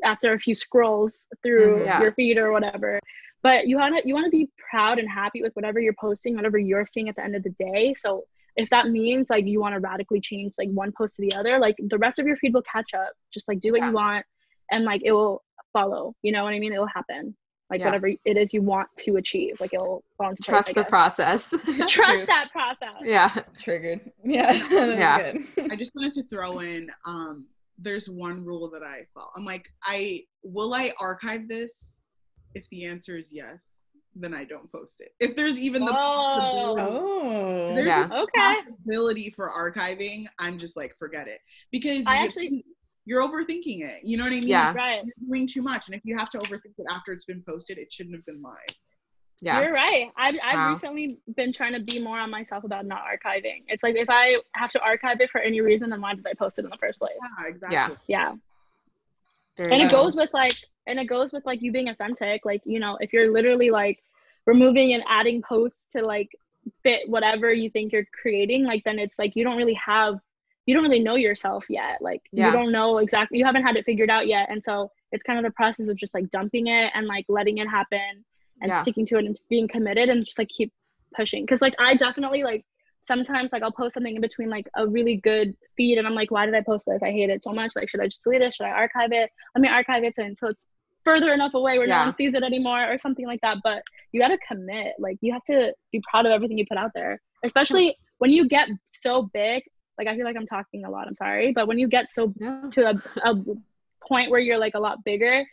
after a few scrolls through mm-hmm, yeah. your feed or whatever. But you want to you want to be proud and happy with whatever you're posting, whatever you're seeing at the end of the day. So if that means like you want to radically change like one post to the other, like the rest of your feed will catch up. Just like do what yeah. you want, and like it will follow. You know what I mean? It will happen. Like yeah. whatever it is you want to achieve, like it'll fall into place. Trust the process. Trust True. that process. Yeah. Triggered. Yeah. yeah. Good. I just wanted to throw in. Um, there's one rule that I follow. I'm like, I will I archive this. If the answer is yes, then I don't post it. If there's even the possibility, oh, there's yeah. the okay. possibility for archiving, I'm just like, forget it. Because I you, actually you're overthinking it. You know what I mean? Yeah. Right. You're doing too much. And if you have to overthink it after it's been posted, it shouldn't have been live. Yeah. You're right. I've, I've wow. recently been trying to be more on myself about not archiving. It's like, if I have to archive it for any reason, then why did I post it in the first place? Yeah, exactly. Yeah. yeah. There and it know. goes with like, and it goes with like you being authentic. Like, you know, if you're literally like removing and adding posts to like fit whatever you think you're creating, like then it's like, you don't really have, you don't really know yourself yet. Like yeah. you don't know exactly, you haven't had it figured out yet. And so it's kind of the process of just like dumping it and like letting it happen. And yeah. sticking to it and just being committed and just like keep pushing, because like I definitely like sometimes like I'll post something in between like a really good feed and I'm like, why did I post this? I hate it so much. Like, should I just delete it? Should I archive it? Let me archive it until it's further enough away where yeah. no one sees it anymore or something like that. But you got to commit. Like, you have to be proud of everything you put out there, especially when you get so big. Like, I feel like I'm talking a lot, I'm sorry, but when you get so yeah. to a, a point where you're like a lot bigger,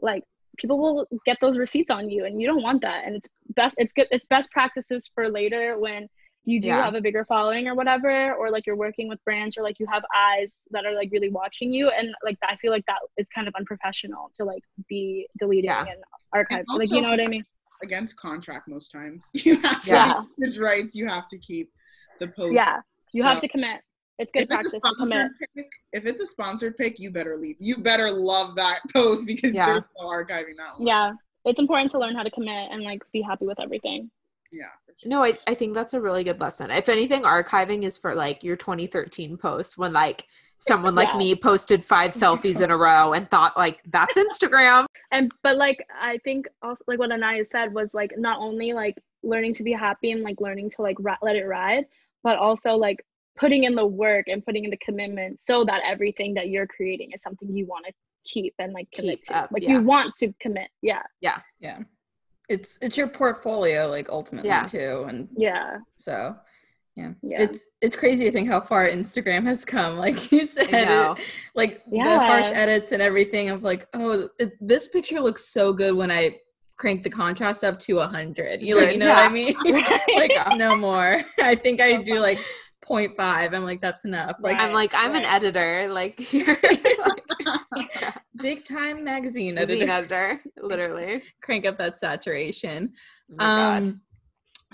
like people will get those receipts on you and you don't want that. And it's best, it's good. It's best practices for later when you do yeah. have a bigger following or whatever, or like you're working with brands or like you have eyes that are like really watching you. And like, I feel like that is kind of unprofessional to like be deleting yeah. and archiving. Like, you know what I mean? Against contract most times. You have to yeah. have the rights. You have to keep the post. Yeah. You so. have to commit. It's good if practice it's to commit. Pick, if it's a sponsored pick, you better leave. You better love that post because yeah. there's no archiving that one. Yeah. It's important to learn how to commit and like be happy with everything. Yeah. Sure. No, I, I think that's a really good lesson. If anything, archiving is for like your twenty thirteen post when like someone yeah. like me posted five selfies in a row and thought like, that's Instagram. And, but like, I think also like what Anaya said was like, not only like learning to be happy and like learning to like ra- let it ride, but also like putting in the work and putting in the commitment so that everything that you're creating is something you want to keep and like commit keep to. Up, like yeah. you want to commit. Yeah. Yeah. Yeah. It's, it's your portfolio, like ultimately yeah. too. And yeah. So yeah. yeah, it's, it's crazy to think how far Instagram has come. Like you said, like yeah. the harsh edits and everything of like, oh, it, this picture looks so good when I crank the contrast up to a hundred. You like, you know yeah. what I mean? Like no more. I think I do like point five. I'm like, that's enough. Like right, I'm like, I'm right. an editor. Like, yeah. big time magazine editor. editor. Literally. Crank up that saturation. Oh my um, God.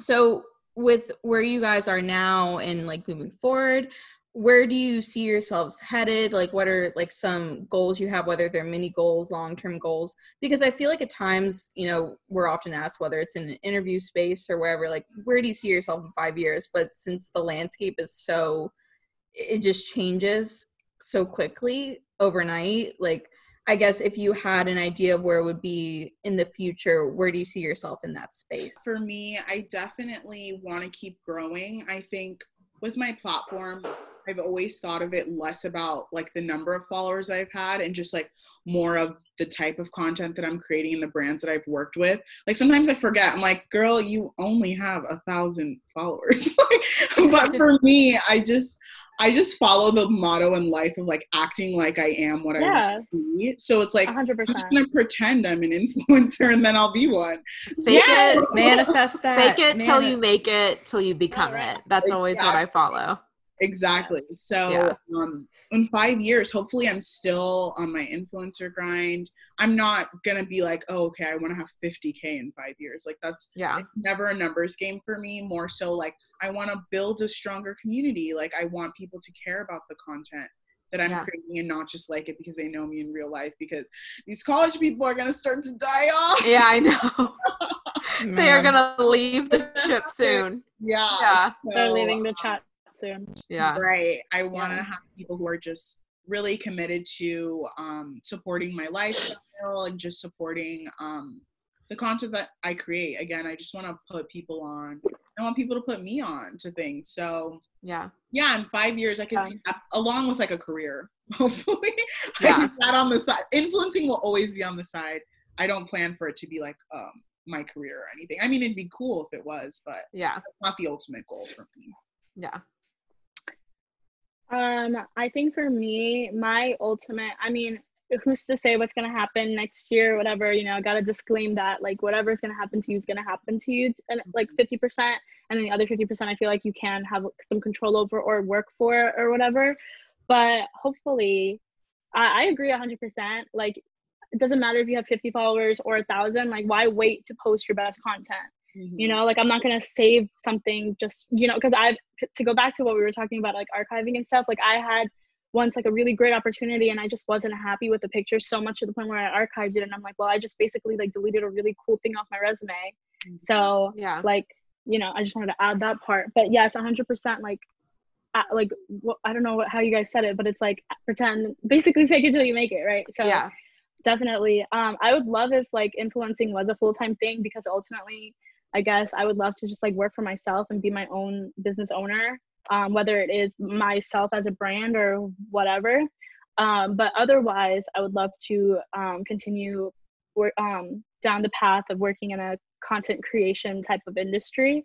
So with where you guys are now and like moving forward, where do you see yourselves headed? Like, what are like some goals you have, whether they're mini goals, long-term goals? Because I feel like at times, you know, we're often asked whether it's in an interview space or wherever, like, where do you see yourself in five years? But since the landscape is so, it just changes so quickly overnight. Like, I guess if you had an idea of where it would be in the future, where do you see yourself in that space? For me, I definitely want to keep growing. I think with my platform, I've always thought of it less about like the number of followers I've had and just like more of the type of content that I'm creating and the brands that I've worked with. Like sometimes I forget, I'm like, girl, you only have a thousand followers. Like, but for me, I just, I just follow the motto in life of like acting like I am what yeah. I want to be. So it's like, one hundred percent. I'm just going to pretend I'm an influencer and then I'll be one. Fake yes! it, manifest that. Fake it Manif- till you make it, till you become yeah, right. it. That's always exactly. what I follow. Exactly. So yeah. um, in five years, hopefully I'm still on my influencer grind. I'm not going to be like, oh, okay, I want to have fifty K in five years. Like that's yeah. it's never a numbers game for me. More so like I want to build a stronger community. Like I want people to care about the content that I'm yeah. creating and not just like it because they know me in real life, because these college people are going to start to die off. Yeah, I know. They are going to leave the ship soon. Yeah. yeah. So, they're leaving the chat. Soon. Yeah. Right. I want to yeah. have people who are just really committed to um, supporting my lifestyle and just supporting um, the content that I create. Again, I just want to put people on. I want people to put me on to things. So yeah. Yeah. In five years, I could yeah. see that along with like a career, hopefully. Yeah. That on the side. Influencing will always be on the side. I don't plan for it to be like um, my career or anything. I mean, it'd be cool if it was, but yeah, that's not the ultimate goal for me. Yeah. Um, I think for me, my ultimate, I mean, who's to say what's going to happen next year, whatever, you know, got to disclaim that like whatever's going to happen to you is going to happen to you and like fifty percent. And then the other fifty percent, I feel like you can have some control over or work for or whatever, but hopefully I, I agree one hundred percent. Like, it doesn't matter if you have fifty followers or a thousand, like, why wait to post your best content? Mm-hmm. You know, like, I'm not going to save something just, you know, because I've, to go back to what we were talking about, like archiving and stuff, like I had once like a really great opportunity and I just wasn't happy with the picture so much to the point where I archived it. And I'm like, well, I just basically like deleted a really cool thing off my resume. Mm-hmm. So yeah, like, you know, I just wanted to add that part, but yes, one hundred percent. Like, Uh, like well, I don't know what, how you guys said it, but it's like pretend, basically fake it till you make it, right? So yeah, definitely. Um, I would love if like influencing was a full-time thing, because ultimately, I guess I would love to just like work for myself and be my own business owner, um, whether it is myself as a brand or whatever. Um, but otherwise, I would love to um, continue work um, down the path of working in a content creation type of industry.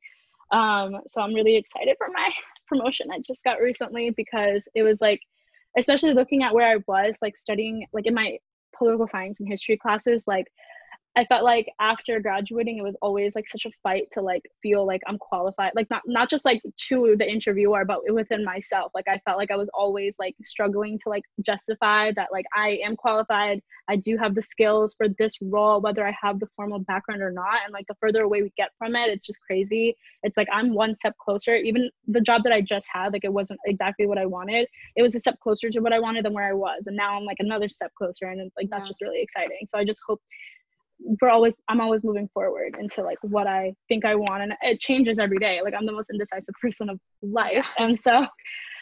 Um, so I'm really excited for my promotion I just got recently, because it was like, especially looking at where I was like studying, like in my political science and history classes, like I felt like after graduating, it was always like such a fight to like feel like I'm qualified, like not, not just like to the interviewer, but within myself. Like I felt like I was always like struggling to like justify that like I am qualified, I do have the skills for this role, whether I have the formal background or not. And like the further away we get from it, it's just crazy. It's like I'm one step closer. Even the job that I just had, like it wasn't exactly what I wanted. It was a step closer to what I wanted than where I was. And now I'm like another step closer. And like that's yeah. just really exciting. So I just hope we're always I'm always moving forward into like what I think I want, and it changes every day. Like I'm the most indecisive person of life, and so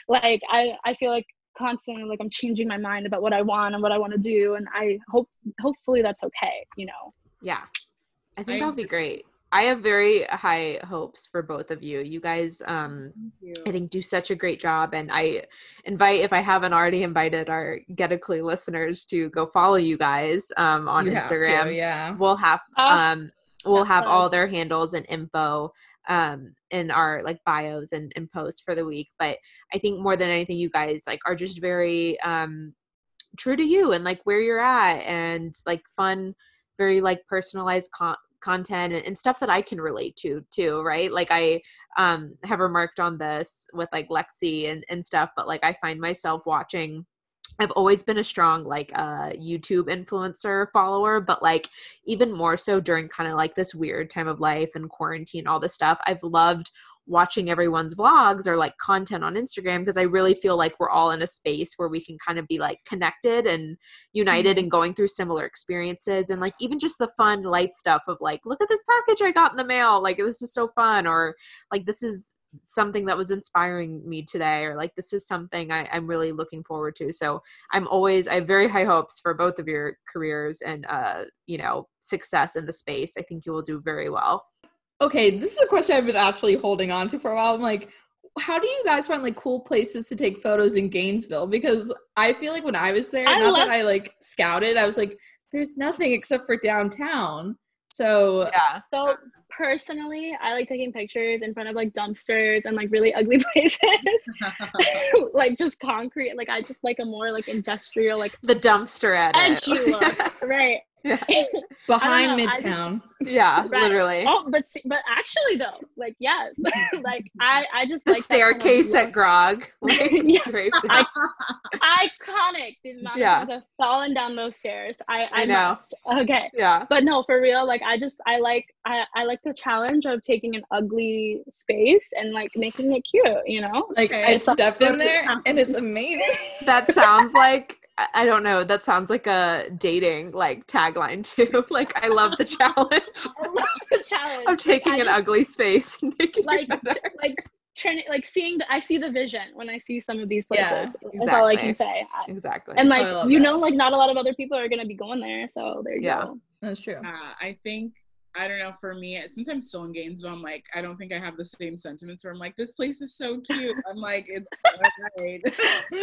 like I I feel like constantly like I'm changing my mind about what I want and what I want to do, and I hope hopefully that's okay, you know. Yeah, I think I, that'll be great. I have very high hopes for both of you. You guys, um, you. I think, do such a great job. And I invite, if I haven't already invited our Get a Clue listeners to go follow you guys um, on you Instagram. To, yeah. We'll have um, we'll have all their handles and info um, in our like bios and, and posts for the week. But I think more than anything, you guys like are just very um, true to you and like where you're at, and like fun, very like personalized content. content and, and stuff that I can relate to too, right? Like I um, have remarked on this with like Lexi and, and stuff, but like I find myself watching, I've always been a strong like uh, YouTube influencer follower, but like even more so during kind of like this weird time of life and quarantine, all this stuff, I've loved watching everyone's vlogs or like content on Instagram, because I really feel like we're all in a space where we can kind of be like connected and united, mm-hmm. and going through similar experiences, and like even just the fun light stuff of like, look at this package I got in the mail, like this is so fun, or like this is something that was inspiring me today, or like this is something I, I'm really looking forward to. So I'm always I have very high hopes for both of your careers and uh you know success in the space. I think you will do very well. Okay, this is a question I've been actually holding on to for a while. I'm like, how do you guys find like cool places to take photos in Gainesville? Because I feel like when I was there, I not love- that I like scouted, I was like, there's nothing except for downtown. So yeah. So personally, I like taking pictures in front of like dumpsters and like really ugly places, like just concrete. Like I just like a more like industrial, like the dumpster at edge it. You look, right? Yeah. Behind Midtown. Just, yeah, right. Literally. Oh, but see, but actually though, like yes, like I, I just the like staircase kind of at Grog. Like, yeah, I, iconic. The amount yeah. of times I've fallen down those stairs. I, I, I know. Must. Okay. Yeah. But no, for real. Like I just, I like, I, I like the challenge of taking an ugly space and like making it cute. You know. Like okay, I step in there and it's amazing. That sounds like. I don't know. That sounds like a dating like tagline too. Like I love the challenge. I love the challenge of taking like, an just, ugly space and making like, it better. T- like turning, like seeing. The, I see the vision when I see some of these places. Yeah, exactly. That's all I can say. Exactly. And like oh, you that. know, like not a lot of other people are gonna be going there. So there you yeah, go. That's true. Uh, I think I don't know. For me, since I'm still in Gainesville, I'm like I don't think I have the same sentiments where I'm like this place is so cute. I'm like it's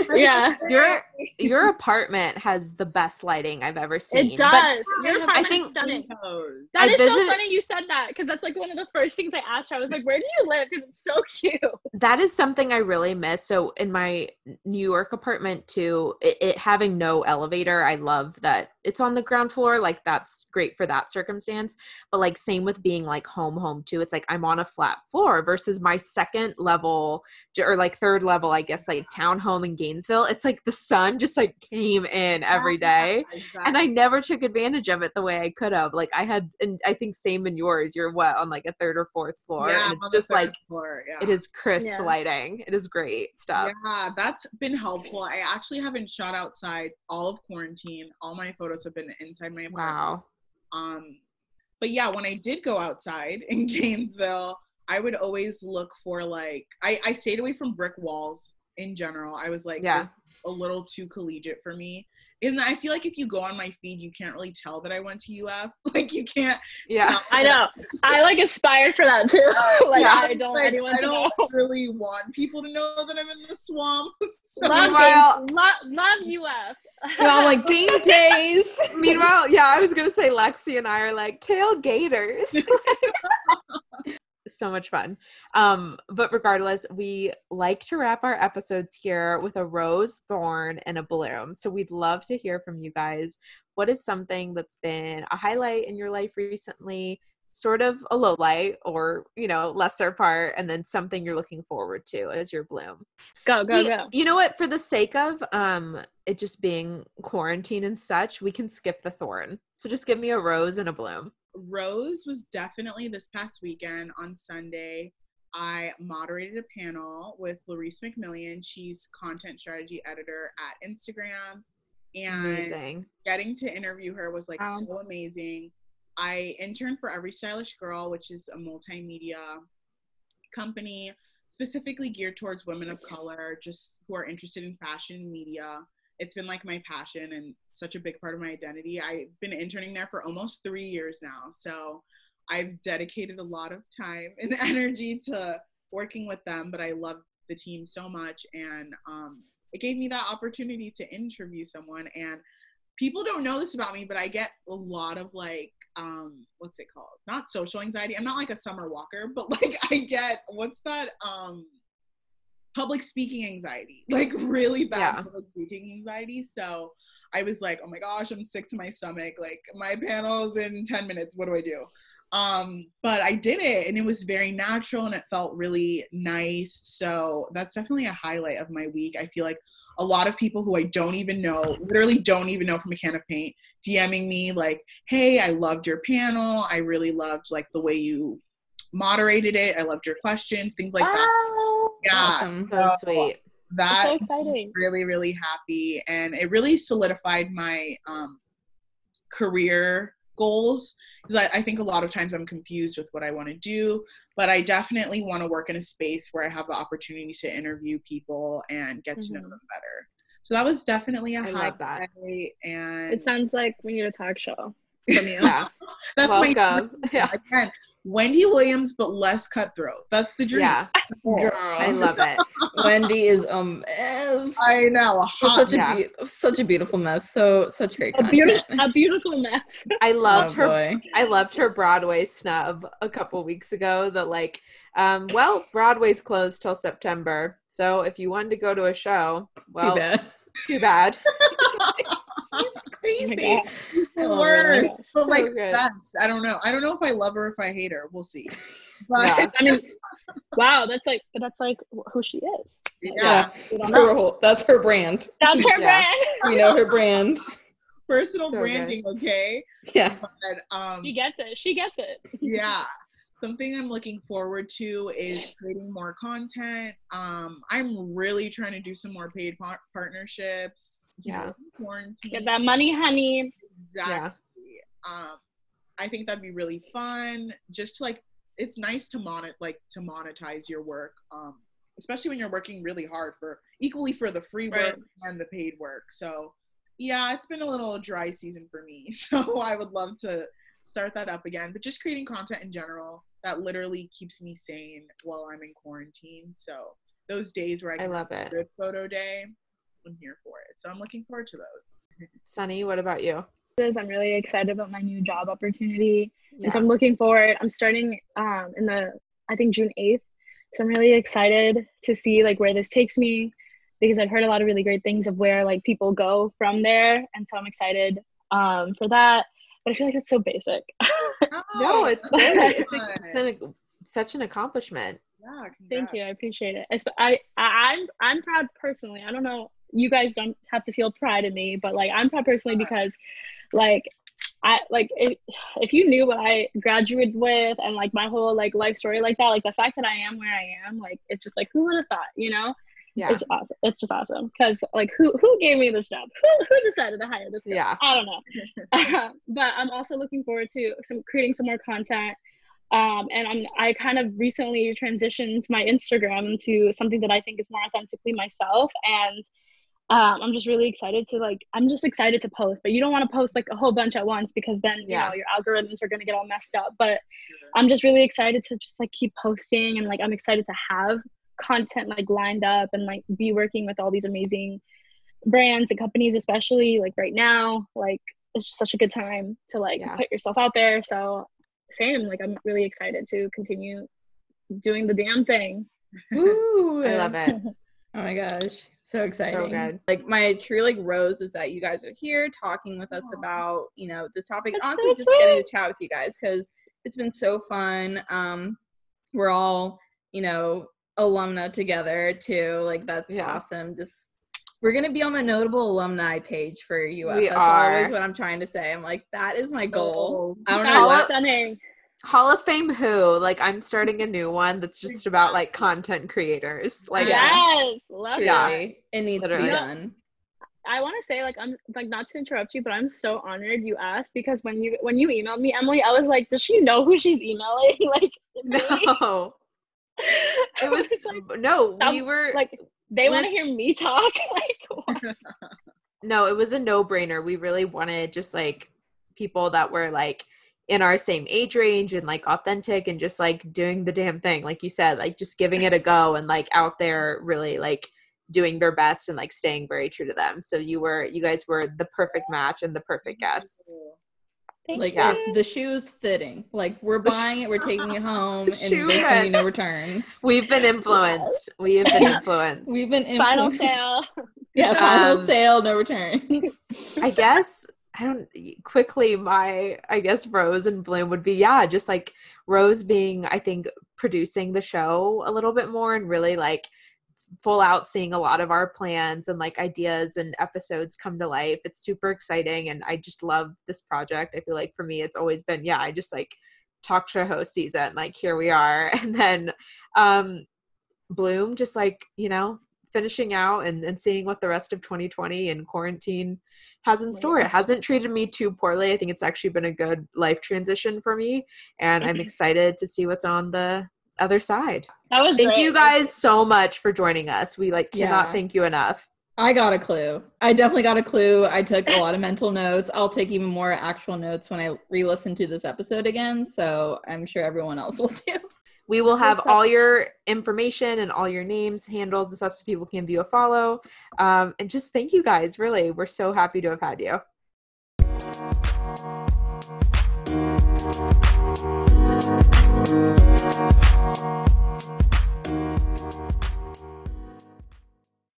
so yeah. Your your apartment has the best lighting I've ever seen. It does. But your apartment I think, is stunning. That I is visit- so funny you said that, because that's like one of the first things I asked her. I was like, where do you live? Because it's so cute. That is something I really miss. So in my New York apartment too, it, it having no elevator, I love that it's on the ground floor. Like that's great for that circumstance, but like same with being like home, home too. It's like I'm on a flat floor versus my second level or like third level, I guess, like townhome in Gainesville. It's like the sun just like came in every day. Yeah, exactly. And I never took advantage of it the way I could have. Like I had, and I think same in yours, you're what, on like a third or fourth floor. Yeah, and it's just like, floor, yeah. It is crisp yeah. lighting. It is great stuff. Yeah, that's been helpful. I actually haven't shot outside all of quarantine. All my photos have been inside my apartment. Wow. Um, but yeah, when I did go outside in Gainesville, I would always look for like, I, I stayed away from brick walls in general. I was like, yeah. This is a little too collegiate for me. Isn't that, I feel like if you go on my feed, you can't really tell that I went to U F. Like you can't. Yeah, I know. I like aspired for that too. like yeah. I don't. Like, anyone I don't know. Really want people to know that I'm in the swamp. So. Love, well, love, love U F. Well, like game days. Meanwhile, yeah, I was gonna say Lexi and I are like tail gators. So much fun. Um, but regardless, we like to wrap our episodes here with a rose, thorn, and a bloom. So we'd love to hear from you guys. What is something that's been a highlight in your life recently, sort of a low light or, you know, lesser part, and then something you're looking forward to as your bloom? Go, go, we, go. You know what? For the sake of um, it just being quarantine and such, we can skip the thorn. So just give me a rose and a bloom. Rose was definitely this past weekend on Sunday. I moderated a panel with Lerisse McMillan. She's content strategy editor at Instagram. And amazing. Getting to interview her was like um, so amazing. I interned for Every Stylish Girl, which is a multimedia company specifically geared towards women of color, just who are interested in fashion media. It's been like my passion and such a big part of my identity. I've been interning there for almost three years now. So I've dedicated a lot of time and energy to working with them, but I love the team so much. And um, it gave me that opportunity to interview someone. And people don't know this about me, but I get a lot of like, um, what's it called? Not social anxiety. I'm not like a summer walker, but like I get, what's that? Um, public speaking anxiety, like really bad yeah. public speaking anxiety. So I was like, oh my gosh, I'm sick to my stomach. Like my panel's in ten minutes. What do I do? Um, but I did it and it was very natural and it felt really nice. So that's definitely a highlight of my week. I feel like a lot of people who I don't even know, literally don't even know from a can of paint, DMing me like, hey, I loved your panel. I really loved like the way you moderated it. I loved your questions, things like that. Ah! Yeah, awesome. So, so sweet. That so exciting. Really, really happy, and it really solidified my um, career goals, because I, I think a lot of times I'm confused with what I want to do, but I definitely want to work in a space where I have the opportunity to interview people and get mm-hmm. to know them better. So that was definitely a I highlight. Love that. And it sounds like we need a talk show from you. Yeah, that's welcome. My yeah. Again, Wendy Williams, but less cutthroat. That's the dream. Yeah, girl, I love it. Wendy is a mess. I know, such yeah. a be- such a beautiful mess. So such great content. A, beautiful, a beautiful mess. I loved oh, her. Boy. I loved her Broadway snub a couple weeks ago. That like, um, well, Broadway's closed till September. So if you wanted to go to a show, well, too bad. Too bad. She's crazy. Oh worse, oh but like so best. I don't know. I don't know if I love her or if I hate her. We'll see. But yeah. I mean, wow, that's like, that's like who she is. Like, yeah, that's her whole, that's her brand. That's her yeah. brand. You know her brand. Personal so branding, good. Okay? Yeah. But, um, she gets it. She gets it. Yeah. Something I'm looking forward to is creating more content. Um, I'm really trying to do some more paid par- partnerships. Yeah. You know, quarantine. Get that money, honey. Exactly. Yeah. Um, I think that'd be really fun. Just to, like, it's nice to monet like to monetize your work, um, especially when you're working really hard for equally for the free work right. and the paid work. So, yeah, it's been a little dry season for me. So I would love to start that up again. But just creating content in general. That literally keeps me sane while I'm in quarantine. So those days where I can I love have it. A good photo day, I'm here for it. So I'm looking forward to those. Sunny, what about you? I'm really excited about my new job opportunity. Yeah. And so I'm looking forward. I'm starting um, in the, I think June eighth. So I'm really excited to see like where this takes me, because I've heard a lot of really great things of where like people go from there. And so I'm excited um, for that. But I feel like it's so basic. Oh, no, it's great. It's, a, it's an, such an accomplishment. Yeah, thank you. I appreciate it. I, I, I'm I'm proud personally. I don't know. You guys don't have to feel pride in me, but like I'm proud personally because, like, I like if, if you knew what I graduated with and like my whole like life story like that, like the fact that I am where I am, like it's just like who would have thought, you know? Yeah, it's awesome. It's just awesome because like who who gave me this job? Who who decided to hire this girl? Yeah, I don't know. But I'm also looking forward to some creating some more content. Um, and I'm, I kind of recently transitioned my Instagram into something that I think is more authentically myself. And um, I'm just really excited to like, I'm just excited to post, but you don't want to post like a whole bunch at once because then, yeah. you know, your algorithms are going to get all messed up. But I'm just really excited to just like keep posting. And like, I'm excited to have content like lined up and like be working with all these amazing brands and companies, especially like right now, like it's just such a good time to like yeah. put yourself out there. So same, like I'm really excited to continue doing the damn thing. Ooh, I love it. Oh my gosh, so exciting. So like my true like rose is that you guys are here talking with us Aww. About you know this topic. That's honestly so just sweet. Getting to chat with you guys because it's been so fun. Um we're all you know alumna together too, like that's yeah. awesome. Just we're going to be on the notable alumni page for U F. We That's are. Always what I'm trying to say. I'm like, that is my goal. Oh, I don't know what. Stunning. Hall of Fame who? Like, I'm starting a new one that's just about, like, content creators. Like, yes! Love it. Yeah, it needs Literally. To be done. I want to say, like, I'm, like, not to interrupt you, but I'm so honored you asked because when you when you emailed me, Emily, I was like, does she know who she's emailing? Like, no. It was, like, no, some, we were, like, they want to hear me talk. Like, what? No, it was a no-brainer. We really wanted just like people that were like in our same age range and like authentic and just like doing the damn thing, like you said, like just giving it a go and like out there really like doing their best and like staying very true to them. So you were, you guys were the perfect match and the perfect guest. Thank like yeah. the shoe's fitting. Like we're buying it, we're taking it home, and there's no returns. We've been influenced. We have been influenced. We've been influenced. Final sale. Yeah, final um, sale, no returns. I guess I don't quickly my I guess Rose and Bloom would be yeah, just like Rose being I think producing the show a little bit more and really like full out seeing a lot of our plans and like ideas and episodes come to life. It's super exciting and I just love this project. I feel like for me it's always been yeah I just like talk show host season, like here we are. And then um Bloom just like you know finishing out and, and seeing what the rest of twenty twenty and quarantine has in store. It hasn't treated me too poorly. I think it's actually been a good life transition for me and I'm excited to see what's on the other side. That was thank great. You guys so much for joining us. We like cannot yeah. thank you enough. I got a clue. I definitely got a clue. I took a lot of mental notes. I'll take even more actual notes when I re-listen to this episode again. So I'm sure everyone else will too. We will have all your information and all your names, handles, and stuff so people can view a follow. Um, and just thank you guys. Really, we're so happy to have had you.